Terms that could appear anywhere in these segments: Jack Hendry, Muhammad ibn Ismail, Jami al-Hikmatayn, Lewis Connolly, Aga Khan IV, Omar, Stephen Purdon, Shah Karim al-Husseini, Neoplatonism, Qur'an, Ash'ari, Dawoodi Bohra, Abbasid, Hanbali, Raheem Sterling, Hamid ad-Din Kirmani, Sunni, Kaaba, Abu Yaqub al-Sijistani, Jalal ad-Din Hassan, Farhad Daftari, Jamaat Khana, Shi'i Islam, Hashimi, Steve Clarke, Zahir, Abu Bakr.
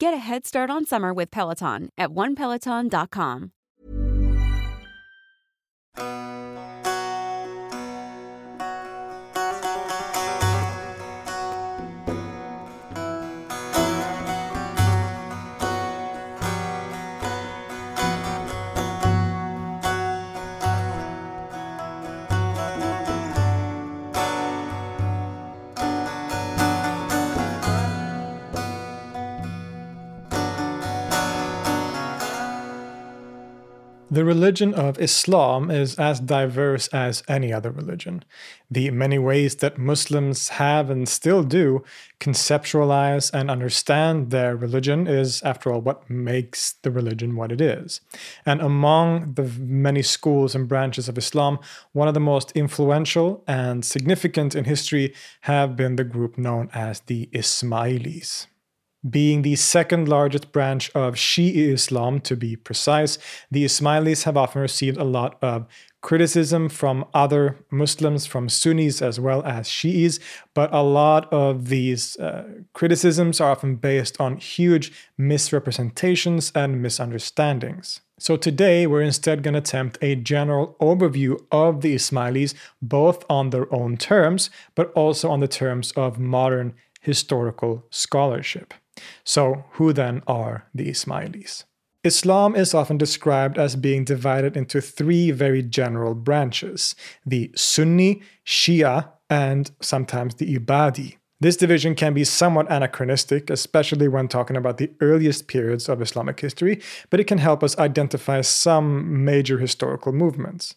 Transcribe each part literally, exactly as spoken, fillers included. Get a head start on summer with Peloton at one peloton dot com. The religion of Islam is as diverse as any other religion. The many ways that Muslims have and still do conceptualize and understand their religion is, after all, what makes the religion what it is. And among the many schools and branches of Islam, one of the most influential and significant in history have been the group known as the Ismailis. Being the second largest branch of Shi'i Islam, to be precise, the Ismailis have often received a lot of criticism from other Muslims, from Sunnis as well as Shi'is, but a lot of these uh, criticisms are often based on huge misrepresentations and misunderstandings. So today we're instead going to attempt a general overview of the Ismailis, both on their own terms, but also on the terms of modern historical scholarship. So, who then are the Ismailis? Islam is often described as being divided into three very general branches: the Sunni, Shia, and sometimes the Ibadi. This division can be somewhat anachronistic, especially when talking about the earliest periods of Islamic history, but it can help us identify some major historical movements.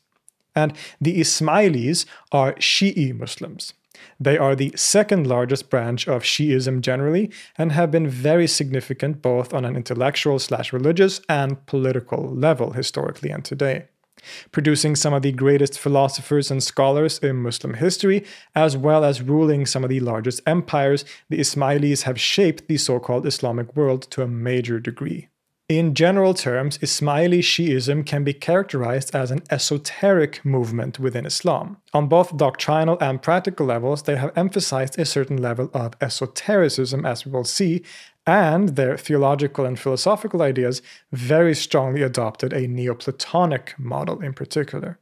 And the Ismailis are Shi'i Muslims. They are the second largest branch of Shi'ism generally, and have been very significant both on an intellectual slash religious and political level historically and today, producing some of the greatest philosophers and scholars in Muslim history, as well as ruling some of the largest empires. The Ismailis have shaped the so-called Islamic world to a major degree. In general terms, Ismaili Shi'ism can be characterized as an esoteric movement within Islam. On both doctrinal and practical levels, they have emphasized a certain level of esotericism, as we will see, and their theological and philosophical ideas very strongly adopted a Neoplatonic model in particular.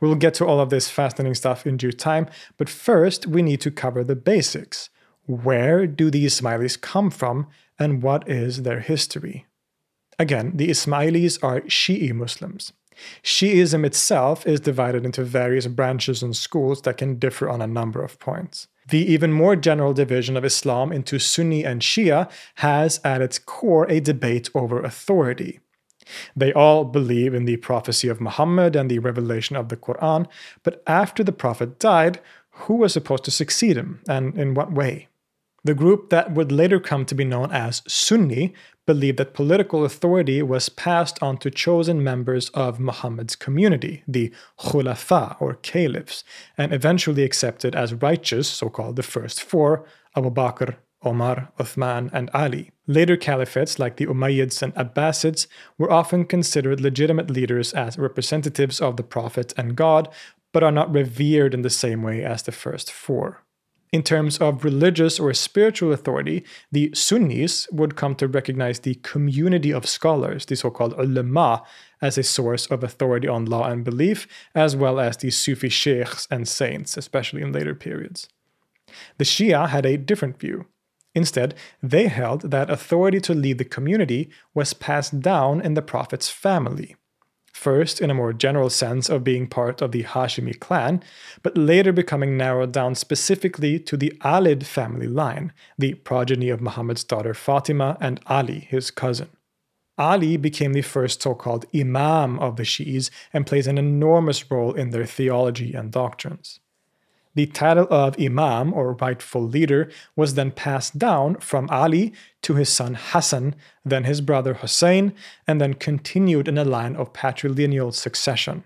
We'll get to all of this fascinating stuff in due time, but first we need to cover the basics. Where do the Ismailis come from, and what is their history? Again, the Ismailis are Shi'i Muslims. Shi'ism itself is divided into various branches and schools that can differ on a number of points. The even more general division of Islam into Sunni and Shia has at its core a debate over authority. They all believe in the prophecy of Muhammad and the revelation of the Qur'an, but after the prophet died, who was supposed to succeed him and in what way? The group that would later come to be known as Sunni believed that political authority was passed on to chosen members of Muhammad's community, the Khulafa or Caliphs, and eventually accepted as righteous, so-called the first four, Abu Bakr, Omar, Uthman, and Ali. Later caliphates like the Umayyads and Abbasids were often considered legitimate leaders as representatives of the Prophet and God, but are not revered in the same way as the first four. In terms of religious or spiritual authority, the Sunnis would come to recognize the community of scholars, the so-called ulama, as a source of authority on law and belief, as well as the Sufi sheikhs and saints, especially in later periods. The Shia had a different view. Instead, they held that authority to lead the community was passed down in the Prophet's family. First, in a more general sense of being part of the Hashimi clan, but later becoming narrowed down specifically to the Alid family line, the progeny of Muhammad's daughter Fatima and Ali, his cousin. Ali became the first so-called Imam of the Shi'is and plays an enormous role in their theology and doctrines. The title of Imam, or rightful leader, was then passed down from Ali to his son Hassan, then his brother Hussein, and then continued in a line of patrilineal succession.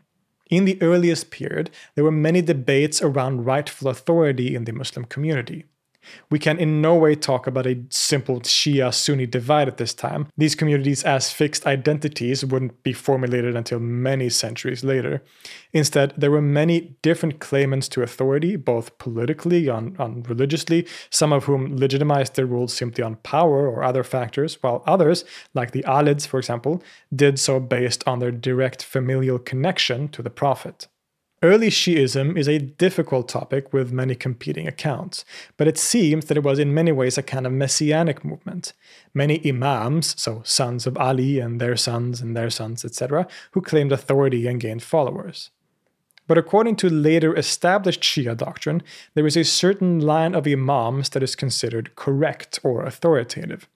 In the earliest period, there were many debates around rightful authority in the Muslim community. We can in no way talk about a simple Shia-Sunni divide at this time. These communities as fixed identities wouldn't be formulated until many centuries later. Instead, there were many different claimants to authority, both politically and, and religiously, some of whom legitimized their rule simply on power or other factors, while others, like the Alids for example, did so based on their direct familial connection to the Prophet. Early Shi'ism is a difficult topic with many competing accounts, but it seems that it was in many ways a kind of messianic movement. Many imams, so sons of Ali and their sons and their sons, et cetera, who claimed authority and gained followers. But according to later established Shia doctrine, there is a certain line of imams that is considered correct or authoritative.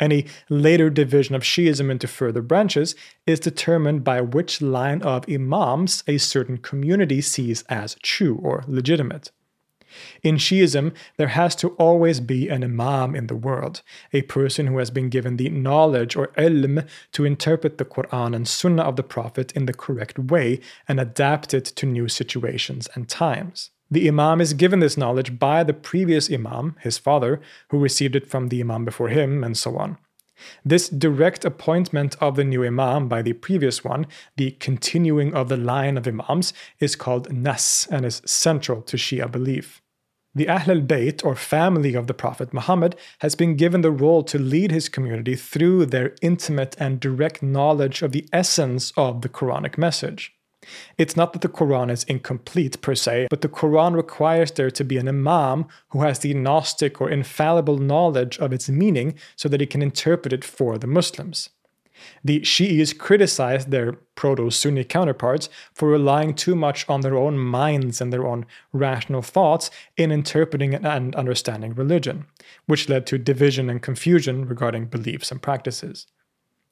Any later division of Shi'ism into further branches is determined by which line of imams a certain community sees as true or legitimate. In Shi'ism, there has to always be an imam in the world, a person who has been given the knowledge or ilm to interpret the Qur'an and Sunnah of the Prophet in the correct way and adapt it to new situations and times. The imam is given this knowledge by the previous imam, his father, who received it from the imam before him, and so on. This direct appointment of the new imam by the previous one, the continuing of the line of imams, is called nas and is central to Shia belief. The Ahl al-Bayt, or family of the Prophet Muhammad, has been given the role to lead his community through their intimate and direct knowledge of the essence of the Quranic message. It's not that the Qur'an is incomplete per se, but the Qur'an requires there to be an imam who has the gnostic or infallible knowledge of its meaning so that he can interpret it for the Muslims. The Shi'is criticize their proto-Sunni counterparts for relying too much on their own minds and their own rational thoughts in interpreting and understanding religion, which led to division and confusion regarding beliefs and practices.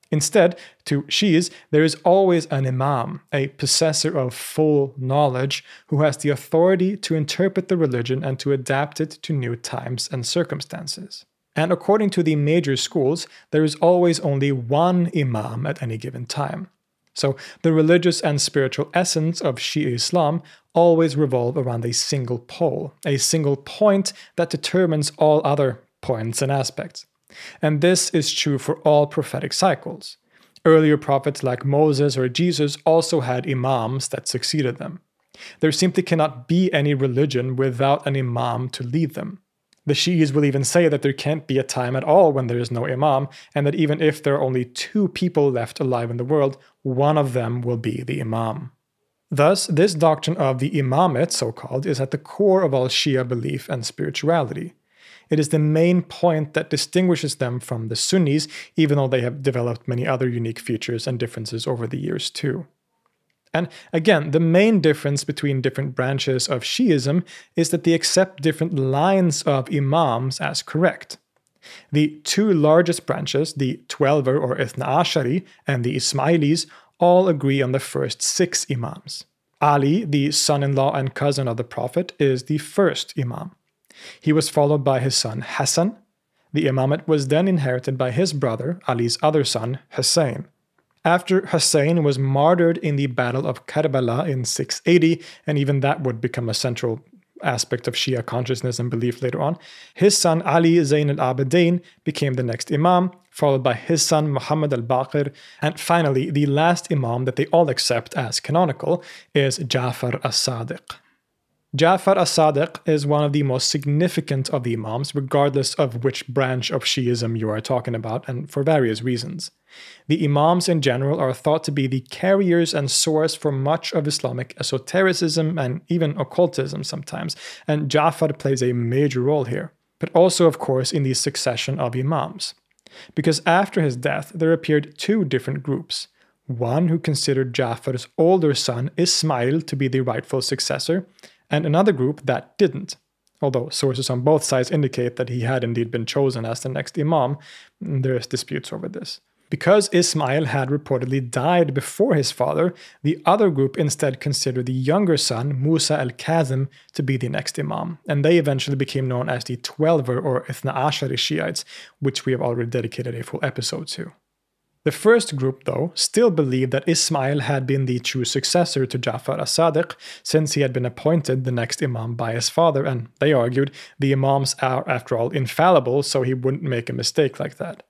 Instead, to Shi'is, there is always an imam, a possessor of full knowledge, who has the authority to interpret the religion and to adapt it to new times and circumstances. And according to the major schools, there is always only one imam at any given time. So the religious and spiritual essence of Shi'i Islam always revolve around a single pole, a single point that determines all other points and aspects. And this is true for all prophetic cycles. Earlier prophets like Moses or Jesus also had imams that succeeded them. There simply cannot be any religion without an imam to lead them. The Shi'is will even say that there can't be a time at all when there is no imam, and that even if there are only two people left alive in the world, one of them will be the imam. Thus, this doctrine of the imamate, so-called, is at the core of all Shia belief and spirituality. It is the main point that distinguishes them from the Sunnis, even though they have developed many other unique features and differences over the years too. And again, the main difference between different branches of Shi'ism is that they accept different lines of imams as correct. The two largest branches, the Twelver or Ithna Ashari and the Ismailis, all agree on the first six imams. Ali, the son-in-law and cousin of the Prophet, is the first imam. He was followed by his son Hassan. The imamate was then inherited by his brother, Ali's other son, Hussein. After Hussein was martyred in the Battle of Karbala in six eighty, and even that would become a central aspect of Shia consciousness and belief later on, his son Ali Zayn al-Abidin became the next imam, followed by his son Muhammad al-Baqir, and finally the last imam that they all accept as canonical is Ja'far al-Sadiq. Ja'far al-Sadiq is one of the most significant of the imams, regardless of which branch of Shi'ism you are talking about, and for various reasons. The imams in general are thought to be the carriers and source for much of Islamic esotericism and even occultism sometimes, and Ja'far plays a major role here. but also of course in the succession of imams. Because after his death there appeared two different groups, one who considered Ja'far's older son Ismail to be the rightful successor, and another group that didn't, although sources on both sides indicate that he had indeed been chosen as the next imam. There is disputes over this. Because Ismail had reportedly died before his father, the other group instead considered the younger son, Musa al-Kazim, to be the next imam, and they eventually became known as the Twelver or Ithna Ashari Shiites, which we have already dedicated a full episode to. The first group, though, still believed that Ismail had been the true successor to Ja'far al-Sadiq, since he had been appointed the next imam by his father, and they argued the imams are, after all, infallible, so he wouldn't make a mistake like that.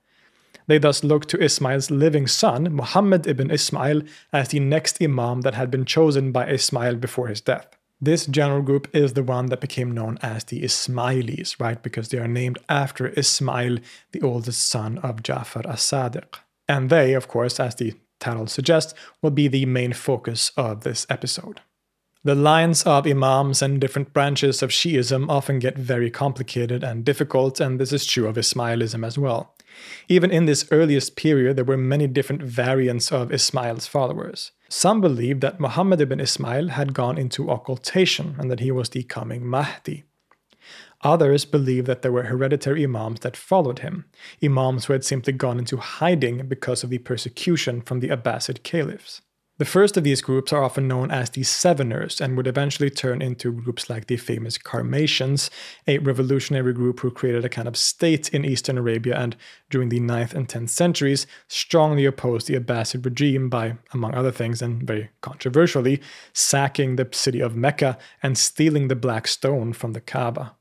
They thus looked to Ismail's living son, Muhammad ibn Ismail, as the next imam that had been chosen by Ismail before his death. This general group is the one that became known as the Ismailis, right? Because they are named after Ismail, the oldest son of Ja'far al-Sadiq. And they, of course, as the title suggests, will be the main focus of this episode. The lines of imams and different branches of Shi'ism often get very complicated and difficult, and this is true of Ismailism as well. Even in this earliest period, there were many different variants of Ismail's followers. Some believed that Muhammad ibn Ismail had gone into occultation and that he was the coming Mahdi. Others believed that there were hereditary imams that followed him, imams who had simply gone into hiding because of the persecution from the Abbasid caliphs. The first of these groups are often known as the Seveners and would eventually turn into groups like the famous Qarmatians, a revolutionary group who created a kind of state in Eastern Arabia and, during the ninth and tenth centuries, strongly opposed the Abbasid regime by, among other things and very controversially, sacking the city of Mecca and stealing the black stone from the Kaaba.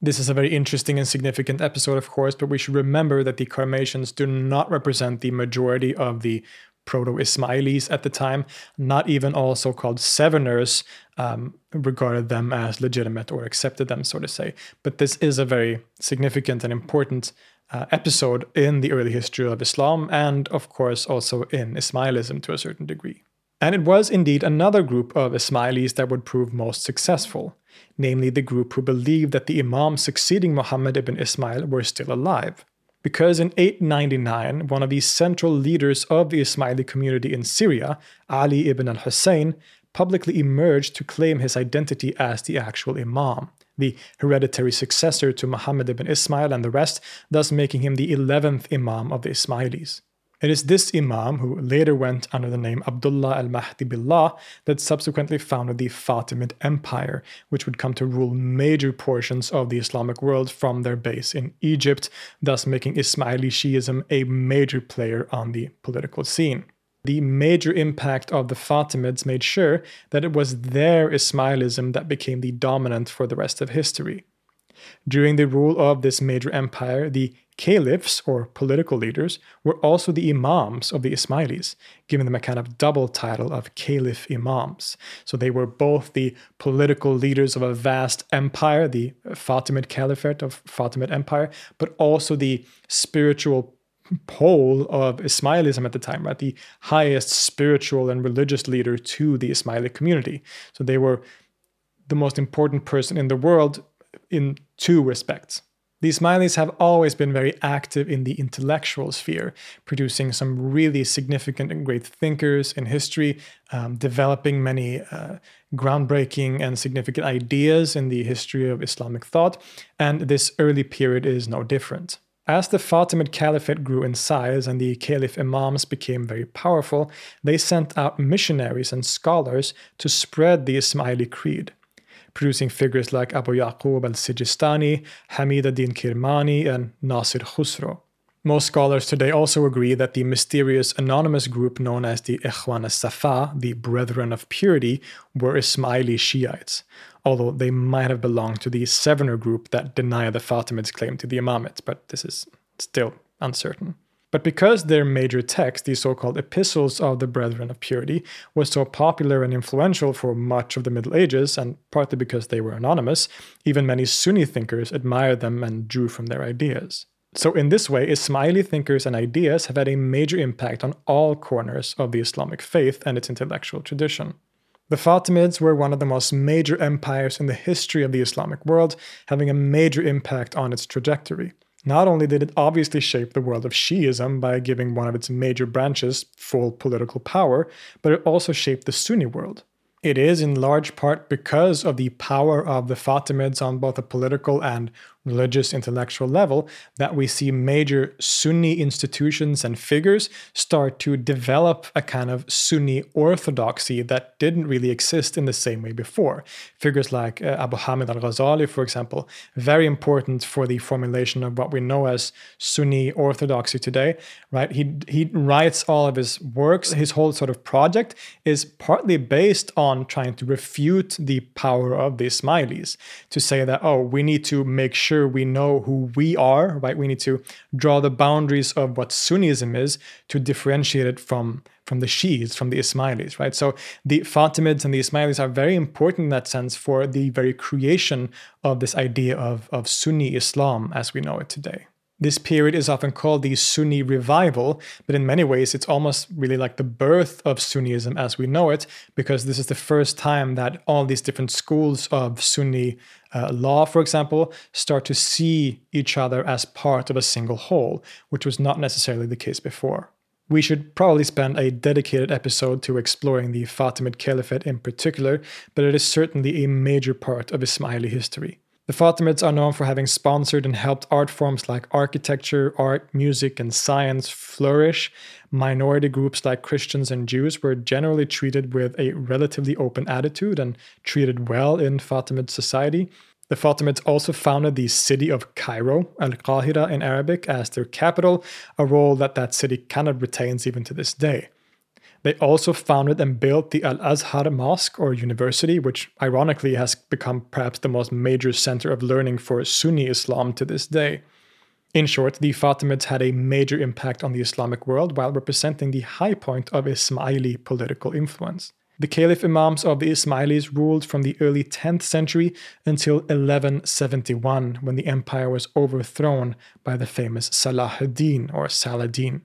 This is a very interesting and significant episode, of course, but we should remember that the Qarmatians do not represent the majority of the Proto-Ismailis at the time. Not even all so-called Seveners um, regarded them as legitimate or accepted them, so to say. But this is a very significant and important uh, episode in the early history of Islam, and of course also in Ismailism to a certain degree. And it was indeed another group of Ismailis that would prove most successful, namely the group who believed that the imams succeeding Muhammad ibn Ismail were still alive. Because in eight ninety-nine, one of the central leaders of the Ismaili community in Syria, Ali ibn al-Hussein, publicly emerged to claim his identity as the actual imam, the hereditary successor to Muhammad ibn Ismail and the rest, thus making him the eleventh imam of the Ismailis. It is this imam, who later went under the name Abdullah al-Mahdi Billah, that subsequently founded the Fatimid Empire, which would come to rule major portions of the Islamic world from their base in Egypt, thus making Ismaili Shi'ism a major player on the political scene. The major impact of the Fatimids made sure that it was their Ismailism that became the dominant for the rest of history. During the rule of this major empire, the caliphs, or political leaders, were also the imams of the Ismailis, giving them a kind of double title of caliph imams. So they were both the political leaders of a vast empire, the Fatimid Caliphate of Fatimid Empire, but also the spiritual pole of Ismailism at the time, right? The highest spiritual and religious leader to the Ismaili community. So they were the most important person in the world in two respects. The Ismailis have always been very active in the intellectual sphere, producing some really significant and great thinkers in history, um, developing many uh, groundbreaking and significant ideas in the history of Islamic thought, and this early period is no different. As the Fatimid Caliphate grew in size and the Caliph Imams became very powerful, they sent out missionaries and scholars to spread the Ismaili creed, producing figures like Abu Yaqub al-Sijistani, Hamid ad-Din Kirmani, and Nasir Khusraw. Most scholars today also agree that the mysterious anonymous group known as the Ikhwan al-Safa, the Brethren of Purity, were Ismaili Shiites, although they might have belonged to the Sevener group that deny the Fatimids' claim to the imamate, but this is still uncertain. But because their major text, the so-called Epistles of the Brethren of Purity, was so popular and influential for much of the Middle Ages, and partly because they were anonymous, even many Sunni thinkers admired them and drew from their ideas. So in this way, Ismaili thinkers and ideas have had a major impact on all corners of the Islamic faith and its intellectual tradition. The Fatimids were one of the most major empires in the history of the Islamic world, having a major impact on its trajectory. Not only did it obviously shape the world of Shi'ism by giving one of its major branches full political power, but it also shaped the Sunni world. It is in large part because of the power of the Fatimids on both a political and religious intellectual level that we see major Sunni institutions and figures start to develop a kind of Sunni orthodoxy that didn't really exist in the same way before. Figures like uh, Abu Hamid al-Ghazali, for example, very important for the formulation of what we know as Sunni orthodoxy today, right? He, he writes all of his works. His whole sort of project is partly based on trying to refute the power of the Ismailis, to say that, oh, we need to make sure we know who we are, right? We need to draw the boundaries of what Sunnism is to differentiate it from, from the Shi'is, from the Ismailis, right? So the Fatimids and the Ismailis are very important in that sense for the very creation of this idea of, of Sunni Islam as we know it today. This period is often called the Sunni revival, but in many ways it's almost really like the birth of Sunnism as we know it, because this is the first time that all these different schools of Sunni uh, law, for example, start to see each other as part of a single whole, which was not necessarily the case before. We should probably spend a dedicated episode to exploring the Fatimid Caliphate in particular, but it is certainly a major part of Ismaili history. The Fatimids are known for having sponsored and helped art forms like architecture, art, music, and science flourish. Minority groups like Christians and Jews were generally treated with a relatively open attitude and treated well in Fatimid society. The Fatimids also founded the city of Cairo, Al-Qahira in Arabic, as their capital, a role that that city kind of retains even to this day. They also founded and built the Al-Azhar Mosque or university, which ironically has become perhaps the most major center of learning for Sunni Islam to this day. In short, the Fatimids had a major impact on the Islamic world while representing the high point of Ismaili political influence. The Caliph Imams of the Ismailis ruled from the early tenth century until eleven seventy-one, when the empire was overthrown by the famous Salah ad-Din or Saladin.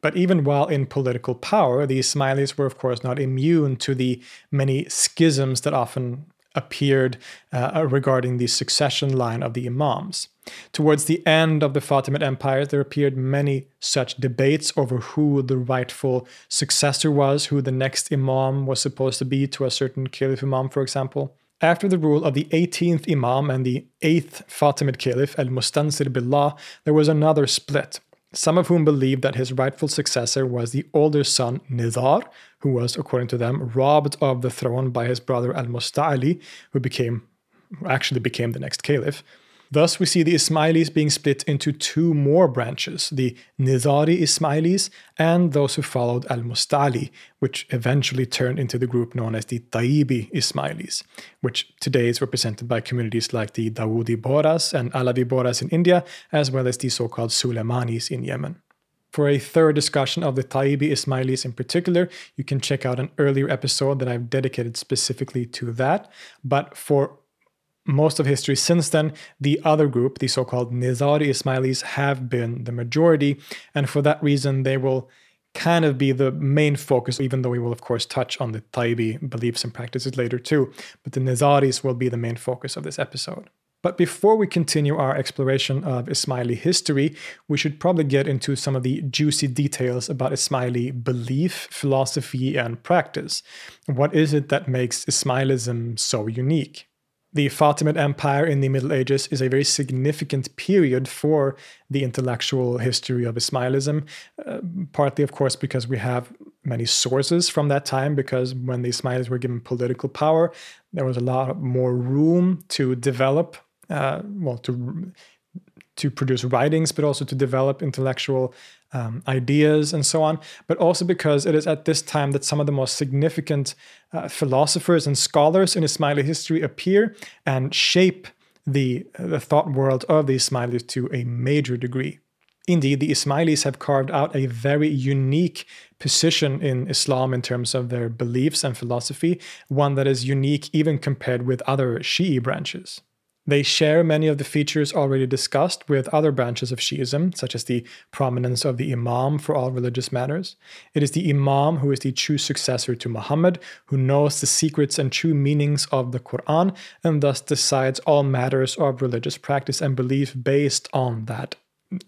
But even while in political power, the Ismailis were of course not immune to the many schisms that often appeared uh, regarding the succession line of the imams. Towards the end of the Fatimid Empire, there appeared many such debates over who the rightful successor was, who the next imam was supposed to be to a certain Caliph Imam, for example. After the rule of the eighteenth Imam and the eighth Fatimid Caliph, Al-Mustansir Billah, there was another split. Some of whom believed that his rightful successor was the older son Nizar, who was, according to them, robbed of the throne by his brother Al-Musta'ali, who became, actually became the next caliph. Thus, we see the Ismailis being split into two more branches, the Nizari Ismailis and those who followed Al-Musta'ali, which eventually turned into the group known as the Tayyibi Ismailis, which today is represented by communities like the Dawoodi Bohras and Alavi Bohras in India, as well as the so-called Suleymanis in Yemen. For a thorough discussion of the Tayyibi Ismailis in particular, you can check out an earlier episode that I've dedicated specifically to that, but for most of history since then, the other group, the so-called Nizari Ismailis, have been the majority, and for that reason they will kind of be the main focus, even though we will of course touch on the Tayyibi beliefs and practices later too, but the Nizaris will be the main focus of this episode. But before we continue our exploration of Ismaili history, we should probably get into some of the juicy details about Ismaili belief, philosophy, and practice. What is it that makes Ismailism so unique? The Fatimid Empire in the Middle Ages is a very significant period for the intellectual history of Ismailism, uh, partly, of course, because we have many sources from that time, because when the Ismailis were given political power, there was a lot more room to develop, uh, well, to, to produce writings, but also to develop intellectual Um, ideas and so on, but also because it is at this time that some of the most significant uh, philosophers and scholars in Ismaili history appear and shape the, uh, the thought world of the Ismailis to a major degree. Indeed, the Ismailis have carved out a very unique position in Islam in terms of their beliefs and philosophy, one that is unique even compared with other Shi'i branches. They share many of the features already discussed with other branches of Shi'ism, such as the prominence of the Imam for all religious matters. It is the Imam who is the true successor to Muhammad, who knows the secrets and true meanings of the Qur'an, and thus decides all matters of religious practice and belief based on that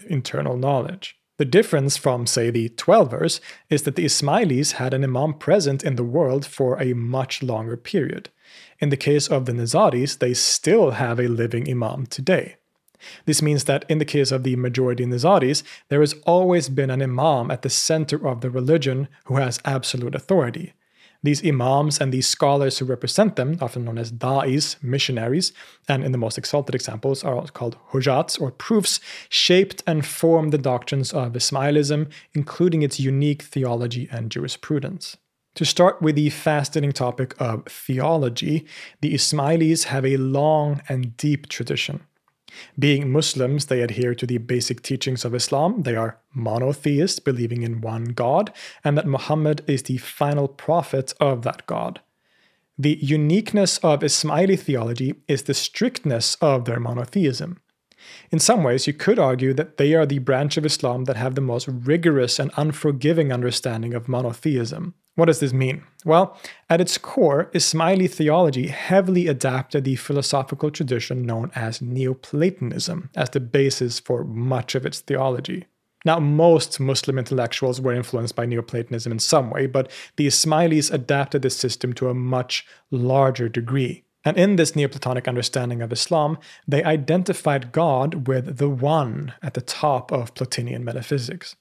internal knowledge. The difference from, say, the Twelvers is that the Ismailis had an Imam present in the world for a much longer period. In the case of the Nizaris, they still have a living Imam today. This means that in the case of the majority Nizaris, there has always been an Imam at the center of the religion who has absolute authority. These Imams and these scholars who represent them, often known as Da'is, missionaries, and in the most exalted examples are called Hujats or proofs, shaped and formed the doctrines of Ismailism, including its unique theology and jurisprudence. To start with the fascinating topic of theology, the Ismailis have a long and deep tradition. Being Muslims, they adhere to the basic teachings of Islam. They are monotheists, believing in one God, and that Muhammad is the final prophet of that God. The uniqueness of Ismaili theology is the strictness of their monotheism. In some ways, you could argue that they are the branch of Islam that have the most rigorous and unforgiving understanding of monotheism. What does this mean? Well, at its core, Ismaili theology heavily adapted the philosophical tradition known as Neoplatonism as the basis for much of its theology. Now, most Muslim intellectuals were influenced by Neoplatonism in some way, but the Ismailis adapted this system to a much larger degree. And in this Neoplatonic understanding of Islam, they identified God with the One at the top of Plotinian metaphysics.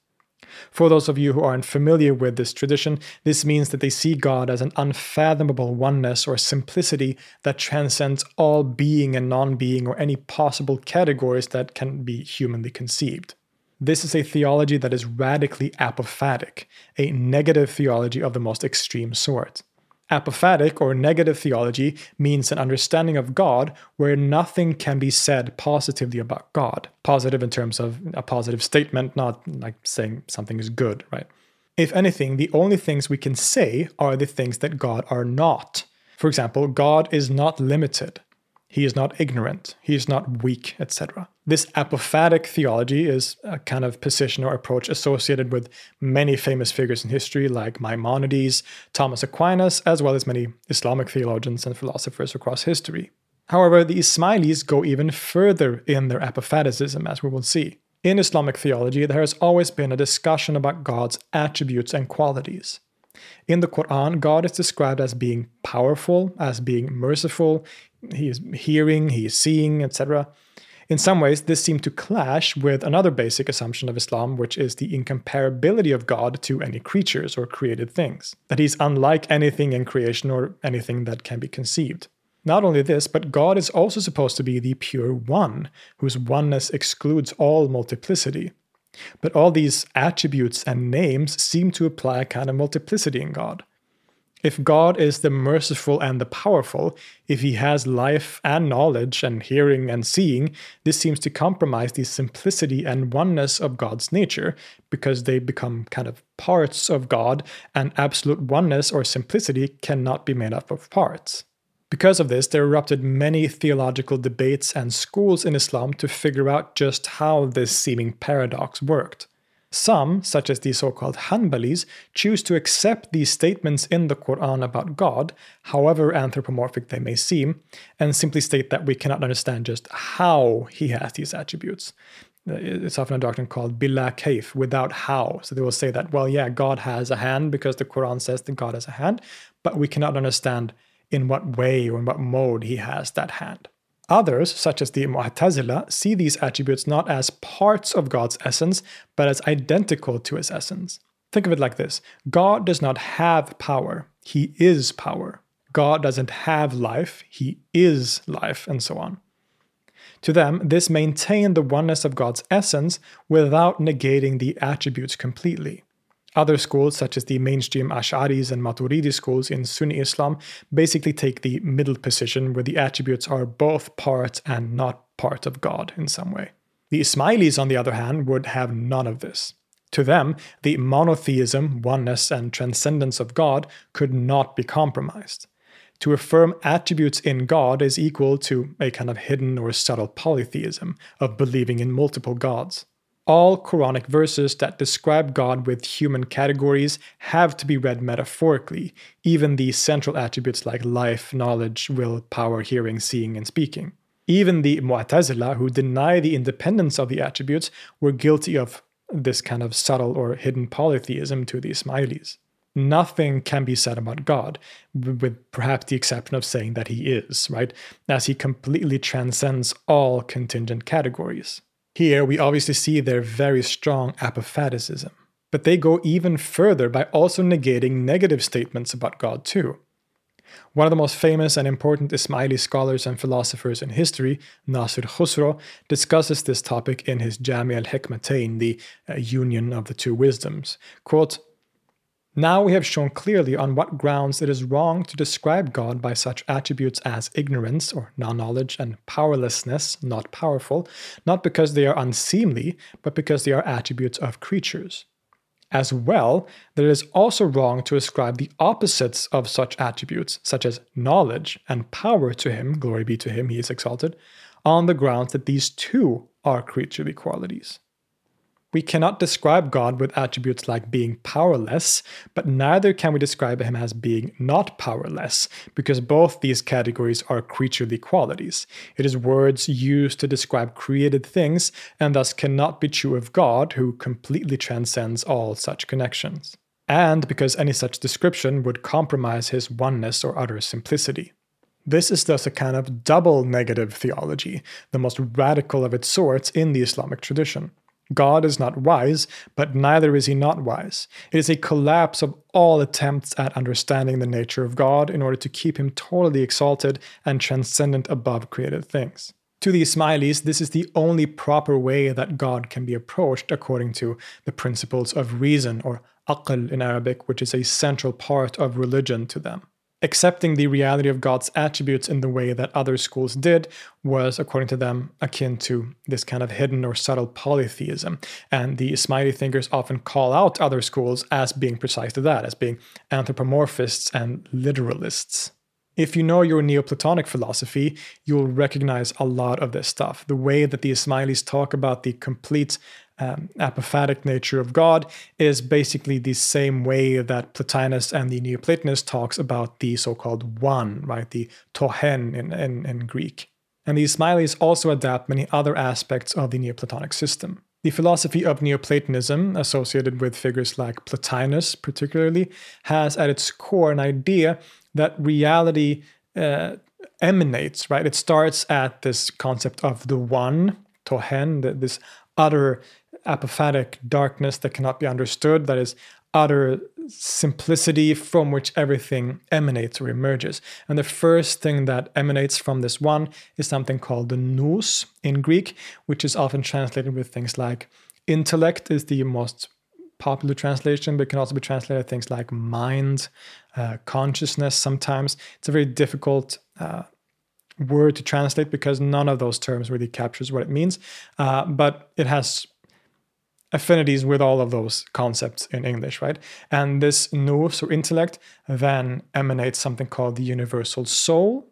For those of you who aren't familiar with this tradition, this means that they see God as an unfathomable oneness or simplicity that transcends all being and non-being or any possible categories that can be humanly conceived. This is a theology that is radically apophatic, a negative theology of the most extreme sort. Apophatic or negative theology means an understanding of God where nothing can be said positively about God. Positive in terms of a positive statement, not like saying something is good, right? If anything, the only things we can say are the things that God are not. For example, God is not limited. He is not ignorant. He is not weak, et cetera. This apophatic theology is a kind of position or approach associated with many famous figures in history like Maimonides, Thomas Aquinas, as well as many Islamic theologians and philosophers across history. However, the Ismailis go even further in their apophaticism, as we will see. In Islamic theology, there has always been a discussion about God's attributes and qualities. In the Qur'an, God is described as being powerful, as being merciful, he is hearing, he is seeing, et cetera. In some ways, this seemed to clash with another basic assumption of Islam, which is the incomparability of God to any creatures or created things, that he's unlike anything in creation or anything that can be conceived. Not only this, but God is also supposed to be the pure one, whose oneness excludes all multiplicity. But all these attributes and names seem to imply a kind of multiplicity in God. If God is the merciful and the powerful, if he has life and knowledge and hearing and seeing, this seems to compromise the simplicity and oneness of God's nature, because they become kind of parts of God, and absolute oneness or simplicity cannot be made up of parts. Because of this, there erupted many theological debates and schools in Islam to figure out just how this seeming paradox worked. Some, such as the so-called Hanbalis, choose to accept these statements in the Qur'an about God, however anthropomorphic they may seem, and simply state that we cannot understand just how he has these attributes. It's often a doctrine called bila kayf, without how. So they will say that, well, yeah, God has a hand because the Qur'an says that God has a hand, but we cannot understand in what way or in what mode he has that hand. Others, such as the Mu'tazila, see these attributes not as parts of God's essence, but as identical to his essence. Think of it like this. God does not have power. He is power. God doesn't have life. He is life, and so on. To them, this maintained the oneness of God's essence without negating the attributes completely. Other schools, such as the mainstream Ash'aris and Maturidi schools in Sunni Islam, basically take the middle position where the attributes are both part and not part of God in some way. The Ismailis, on the other hand, would have none of this. To them, the monotheism, oneness, and transcendence of God could not be compromised. to affirm attributes in God is equal to a kind of hidden or subtle polytheism of believing in multiple gods. All Quranic verses that describe God with human categories have to be read metaphorically, even the central attributes like life, knowledge, will, power, hearing, seeing, and speaking. Even the Mu'tazila, who deny the independence of the attributes, were guilty of this kind of subtle or hidden polytheism to the Ismailis. Nothing can be said about God, with perhaps the exception of saying that he is, right? As he completely transcends all contingent categories. Here, we obviously see their very strong apophaticism. But they go even further by also negating negative statements about God too. One of the most famous and important Ismaili scholars and philosophers in history, Nasir Khusraw, discusses this topic in his Jami' al-Hikmatayn, the uh, union of the two wisdoms. Quote, "Now we have shown clearly on what grounds it is wrong to describe God by such attributes as ignorance or non-knowledge and powerlessness, not powerful, not because they are unseemly, but because they are attributes of creatures. As well, that it is also wrong to ascribe the opposites of such attributes, such as knowledge and power to him, glory be to him, he is exalted, on the grounds that these too are creaturely qualities. We cannot describe God with attributes like being powerless, but neither can we describe him as being not powerless, because both these categories are creaturely qualities. It is words used to describe created things, and thus cannot be true of God, who completely transcends all such connections. And because any such description would compromise his oneness or utter simplicity. This is thus a kind of double negative theology, the most radical of its sorts in the Islamic tradition. God is not wise, but neither is he not wise. It is a collapse of all attempts at understanding the nature of God in order to keep him totally exalted and transcendent above created things. To the Ismailis, this is the only proper way that God can be approached according to the principles of reason, or aql in Arabic, which is a central part of religion to them. Accepting the reality of God's attributes in the way that other schools did was, according to them, akin to this kind of hidden or subtle polytheism. And the Ismaili thinkers often call out other schools as being precisely that, as being anthropomorphists and literalists. If you know your Neoplatonic philosophy, you'll recognize a lot of this stuff. The way that the Ismailis talk about the complete Um, apophatic nature of God is basically the same way that Plotinus and the Neoplatonists talks about the so-called one, right? The tohen in, in, in Greek. And the Ismailis also adapt many other aspects of the Neoplatonic system. The philosophy of Neoplatonism, associated with figures like Plotinus particularly, has at its core an idea that reality uh, emanates, right? It starts at this concept of the one, tohen, this utter apophatic darkness that cannot be understood, that is utter simplicity from which everything emanates or emerges. And the first thing that emanates from this one is something called the nous in Greek, which is often translated with things like intellect is the most popular translation, but can also be translated things like mind, uh, consciousness sometimes. It's a very difficult uh, word to translate because none of those terms really captures what it means, uh, but it has affinities with all of those concepts in English, right? And this nous, or intellect, then emanates something called the universal soul,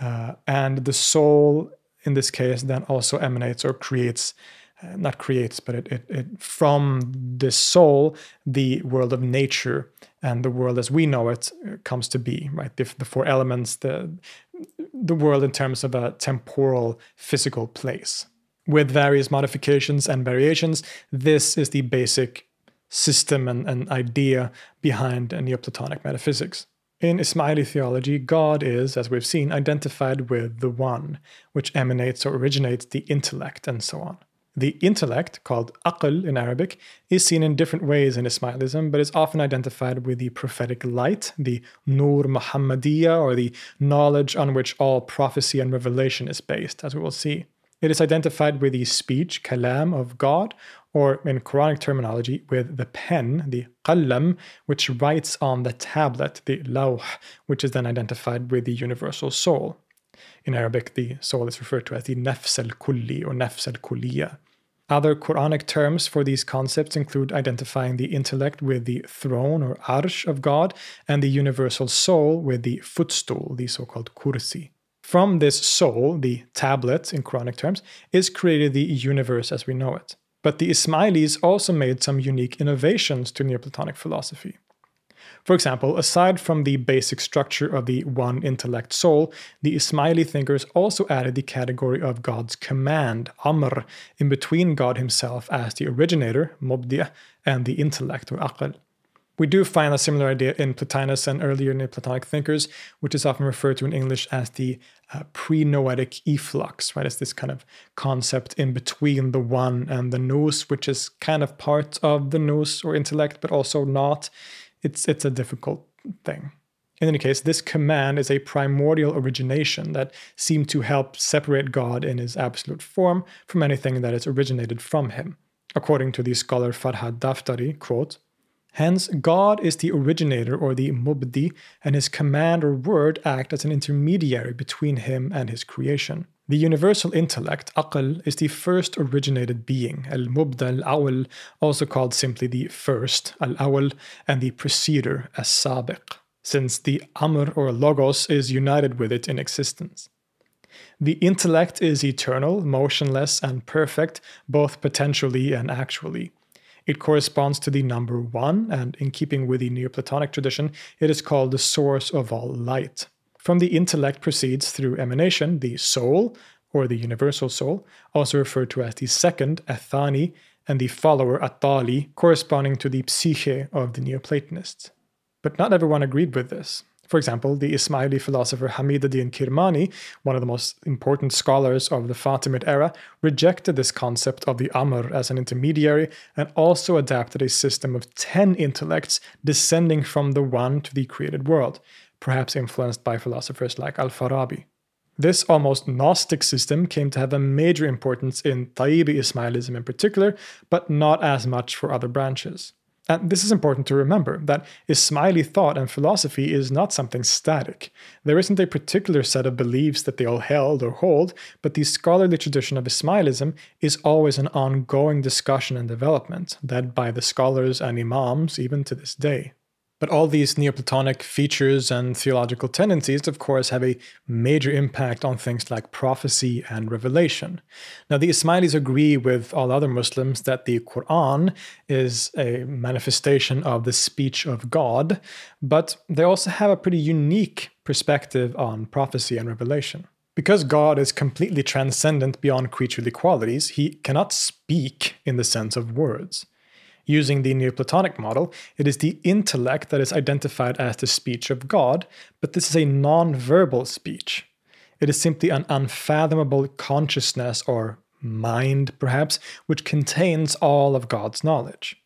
uh, and the soul in this case then also emanates or creates, uh, not creates, but it, it, it from this soul, the world of nature and the world as we know it comes to be, right? The, the four elements, the the world in terms of a temporal, physical place. With various modifications and variations, this is the basic system and, and idea behind Neoplatonic metaphysics. In Ismaili theology, God is, as we've seen, identified with the one, which emanates or originates the intellect and so on. The intellect, called aql in Arabic, is seen in different ways in Ismailism, but is often identified with the prophetic light, the Nur Muhammadiyya, or the knowledge on which all prophecy and revelation is based, as we will see. It is identified with the speech, kalam, of God, or in Quranic terminology, with the pen, the qalam, which writes on the tablet, the lawh, which is then identified with the universal soul. In Arabic, the soul is referred to as the nafs al-kulli or nafs al-kulliya. Other Quranic terms for these concepts include identifying the intellect with the throne or arsh of God, and the universal soul with the footstool, the so-called kursi. From this soul, the tablet in Quranic terms, is created the universe as we know it. But the Ismailis also made some unique innovations to Neoplatonic philosophy. For example, aside from the basic structure of the one intellect soul, the Ismaili thinkers also added the category of God's command, amr, in between God himself as the originator, mubdi', and the intellect, or aql. We do find a similar idea in Plotinus and earlier Neoplatonic thinkers, which is often referred to in English as the uh, pre-noetic efflux, right? It's this kind of concept in between the one and the nous, which is kind of part of the nous or intellect, but also not. It's, it's a difficult thing. In any case, this command is a primordial origination that seemed to help separate God in his absolute form from anything that is originated from him. According to the scholar Farhad Daftari, quote, "Hence, God is the originator or the mubdi, and his command or word act as an intermediary between him and his creation. The universal intellect, aql, is the first originated being, al-mubda al-awwal, also called simply the first, al-awwal, and the preceder, as-sabiq, since the amr or logos is united with it in existence. The intellect is eternal, motionless, and perfect, both potentially and actually. It corresponds to the number one, and in keeping with the Neoplatonic tradition, it is called the source of all light. From the intellect proceeds through emanation, the soul, or the universal soul, also referred to as the second, athani, and the follower, atali, corresponding to the psyche of the Neoplatonists. But not everyone agreed with this. For example, the Ismaili philosopher Hamid ad-Din Kirmani, one of the most important scholars of the Fatimid era, rejected this concept of the Amr as an intermediary and also adapted a system of ten intellects descending from the one to the created world, perhaps influenced by philosophers like Al-Farabi. This almost Gnostic system came to have a major importance in Tayyibi Ismailism in particular, but not as much for other branches. And this is important to remember, that Ismaili thought and philosophy is not something static. There isn't a particular set of beliefs that they all held or hold, but the scholarly tradition of Ismailism is always an ongoing discussion and development, led by the scholars and imams even to this day. But all these Neoplatonic features and theological tendencies, of course, have a major impact on things like prophecy and revelation. Now, the Ismailis agree with all other Muslims that the Qur'an is a manifestation of the speech of God, but they also have a pretty unique perspective on prophecy and revelation. Because God is completely transcendent beyond creaturely qualities, he cannot speak in the sense of words. Using the Neoplatonic model, it is the intellect that is identified as the speech of God, but this is a non-verbal speech. It is simply an unfathomable consciousness, or mind perhaps, which contains all of God's knowledge.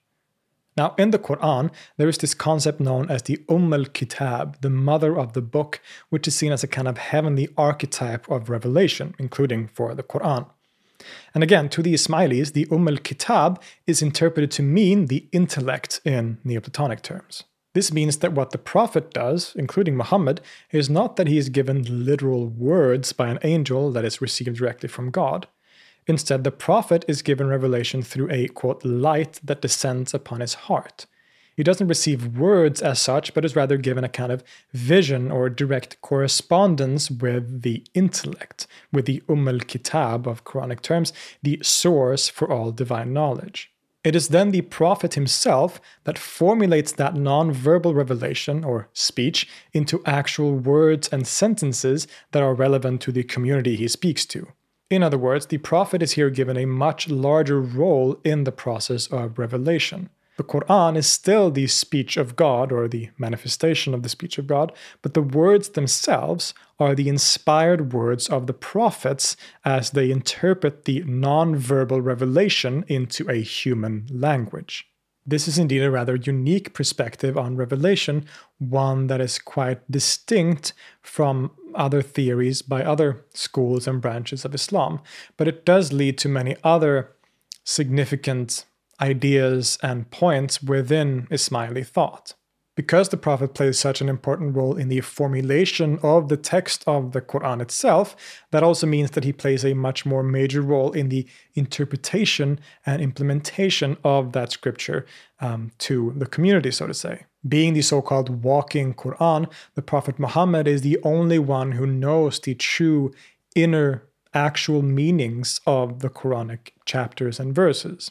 Now, in the Qur'an, there is this concept known as the Umm al-Kitab, the mother of the book, which is seen as a kind of heavenly archetype of revelation, including for the Qur'an. And again, to the Ismailis, the Umm al-Kitab is interpreted to mean the intellect in Neoplatonic terms. This means that what the Prophet does, including Muhammad, is not that he is given literal words by an angel that is received directly from God. Instead, the Prophet is given revelation through a, quote, light that descends upon his heart. He doesn't receive words as such, but is rather given a kind of vision or direct correspondence with the intellect, with the Umm al-Kitab of Quranic terms, the source for all divine knowledge. It is then the Prophet himself that formulates that non-verbal revelation, or speech, into actual words and sentences that are relevant to the community he speaks to. In other words, the Prophet is here given a much larger role in the process of revelation. The Qur'an is still the speech of God, or the manifestation of the speech of God, but the words themselves are the inspired words of the prophets as they interpret the non-verbal revelation into a human language. This is indeed a rather unique perspective on revelation, one that is quite distinct from other theories by other schools and branches of Islam, but it does lead to many other significant ideas and points within Ismaili thought. Because the Prophet plays such an important role in the formulation of the text of the Qur'an itself, that also means that he plays a much more major role in the interpretation and implementation of that scripture um, to the community, so to say. Being the so-called walking Qur'an, the Prophet Muhammad is the only one who knows the true inner actual meanings of the Qur'anic chapters and verses.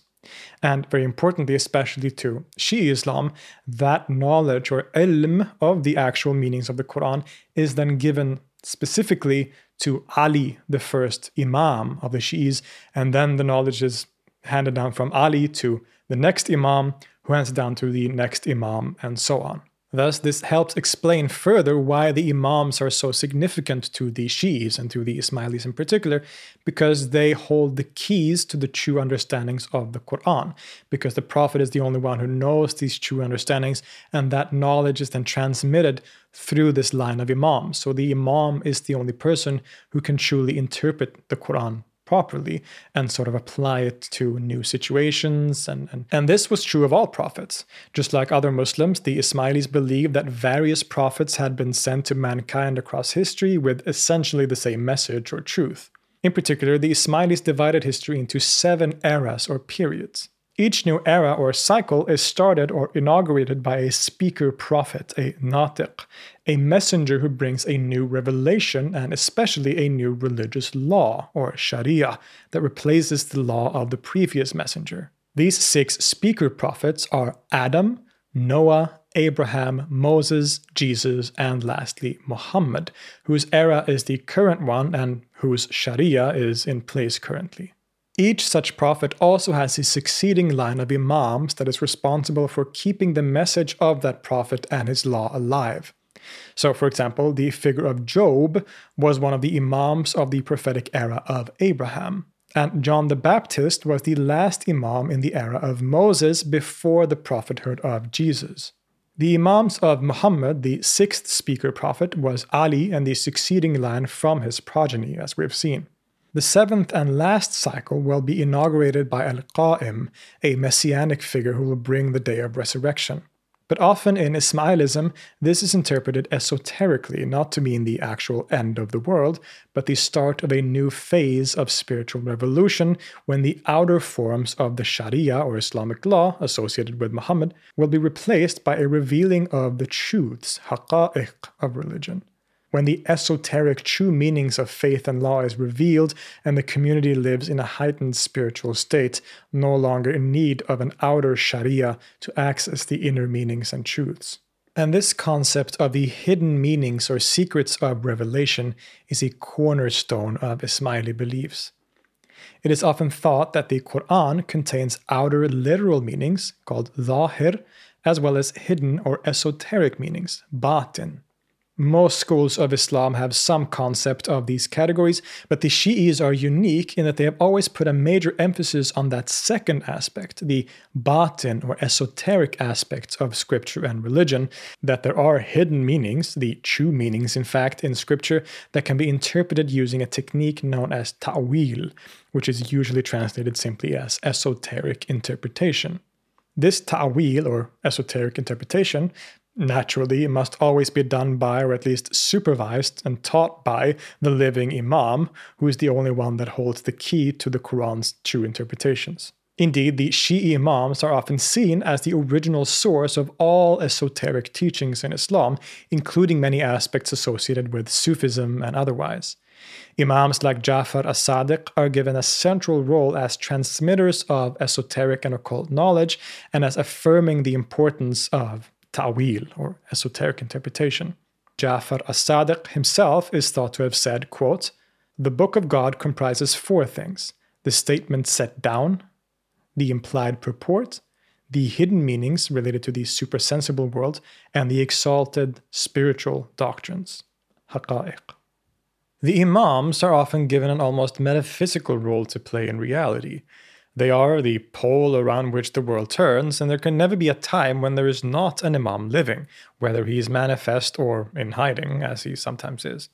And very importantly, especially to Shi'i Islam, that knowledge or ilm of the actual meanings of the Qur'an is then given specifically to Ali, the first Imam of the Shi'is, and then the knowledge is handed down from Ali to the next Imam, who hands it down to the next Imam, and so on. Thus, this helps explain further why the Imams are so significant to the Shi'is and to the Ismailis in particular, because they hold the keys to the true understandings of the Qur'an, because the Prophet is the only one who knows these true understandings, and that knowledge is then transmitted through this line of Imams. So the Imam is the only person who can truly interpret the Qur'an properly and sort of apply it to new situations. And, and, and this was true of all prophets. Just like other Muslims, the Ismailis believed that various prophets had been sent to mankind across history with essentially the same message or truth. In particular, the Ismailis divided history into seven eras or periods. Each new era or cycle is started or inaugurated by a speaker prophet, a natiq, a messenger who brings a new revelation and especially a new religious law, or sharia, that replaces the law of the previous messenger. These six speaker prophets are Adam, Noah, Abraham, Moses, Jesus, and lastly Muhammad, whose era is the current one and whose sharia is in place currently. Each such prophet also has a succeeding line of imams that is responsible for keeping the message of that prophet and his law alive. So, for example, the figure of Job was one of the imams of the prophetic era of Abraham, and John the Baptist was the last imam in the era of Moses before the prophethood of Jesus. The imams of Muhammad, the sixth speaker prophet, was Ali and the succeeding line from his progeny, as we have seen. The seventh and last cycle will be inaugurated by Al-Qa'im, a messianic figure who will bring the day of resurrection. But often in Ismailism, this is interpreted esoterically, not to mean the actual end of the world, but the start of a new phase of spiritual revolution when the outer forms of the Sharia or Islamic law associated with Muhammad will be replaced by a revealing of the truths, haqa'iq, of religion. When the esoteric true meanings of faith and law is revealed and the community lives in a heightened spiritual state, no longer in need of an outer sharia to access the inner meanings and truths. And this concept of the hidden meanings or secrets of revelation is a cornerstone of Ismaili beliefs. It is often thought that the Qur'an contains outer literal meanings, called zahir, as well as hidden or esoteric meanings, batin. Most schools of Islam have some concept of these categories, but the Shi'is are unique in that they have always put a major emphasis on that second aspect, the batin or esoteric aspects of scripture and religion, that there are hidden meanings, the true meanings in fact, in scripture that can be interpreted using a technique known as ta'wil, which is usually translated simply as esoteric interpretation. This ta'wil or esoteric interpretation naturally, it must always be done by, or at least supervised and taught by, the living Imam, who is the only one that holds the key to the Qur'an's true interpretations. Indeed, the Shi'i Imams are often seen as the original source of all esoteric teachings in Islam, including many aspects associated with Sufism and otherwise. Imams like Ja'far al-Sadiq are given a central role as transmitters of esoteric and occult knowledge, and as affirming the importance of ta'wil, or esoteric interpretation. Ja'far al-Sadiq himself is thought to have said, quote, "The Book of God comprises four things: the statement set down, the implied purport, the hidden meanings related to the supersensible world, and the exalted spiritual doctrines, haqa'iq." The Imams are often given an almost metaphysical role to play in reality. They are the pole around which the world turns, and there can never be a time when there is not an imam living, whether he is manifest or in hiding, as he sometimes is.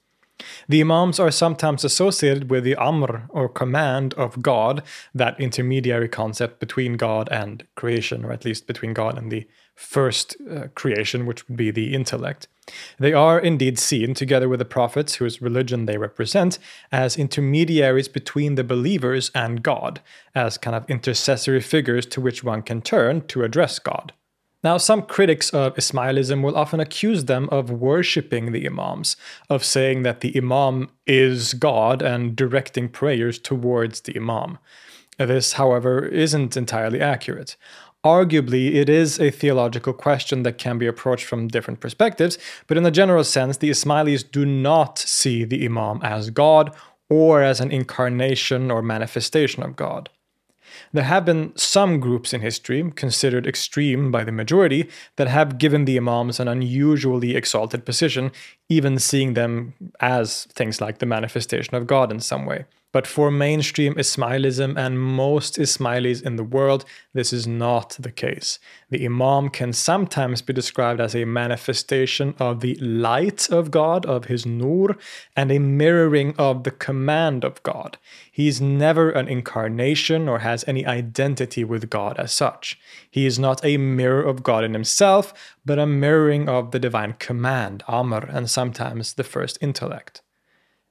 The Imams are sometimes associated with the Amr or command of God, that intermediary concept between God and creation, or at least between God and the first uh, creation, which would be the intellect. They are indeed seen, together with the prophets whose religion they represent, as intermediaries between the believers and God, as kind of intercessory figures to which one can turn to address God. Now, some critics of Ismailism will often accuse them of worshipping the Imams, of saying that the Imam is God and directing prayers towards the Imam. This, however, isn't entirely accurate. Arguably, it is a theological question that can be approached from different perspectives, but in a general sense, the Ismailis do not see the Imam as God or as an incarnation or manifestation of God. There have been some groups in history, considered extreme by the majority, that have given the Imams an unusually exalted position, even seeing them as things like the manifestation of God in some way. But for mainstream Ismailism and most Ismailis in the world, this is not the case. The Imam can sometimes be described as a manifestation of the light of God, of his nur, and a mirroring of the command of God. He is never an incarnation or has any identity with God as such. He is not a mirror of God in himself, but a mirroring of the divine command, Amr, and sometimes the first intellect.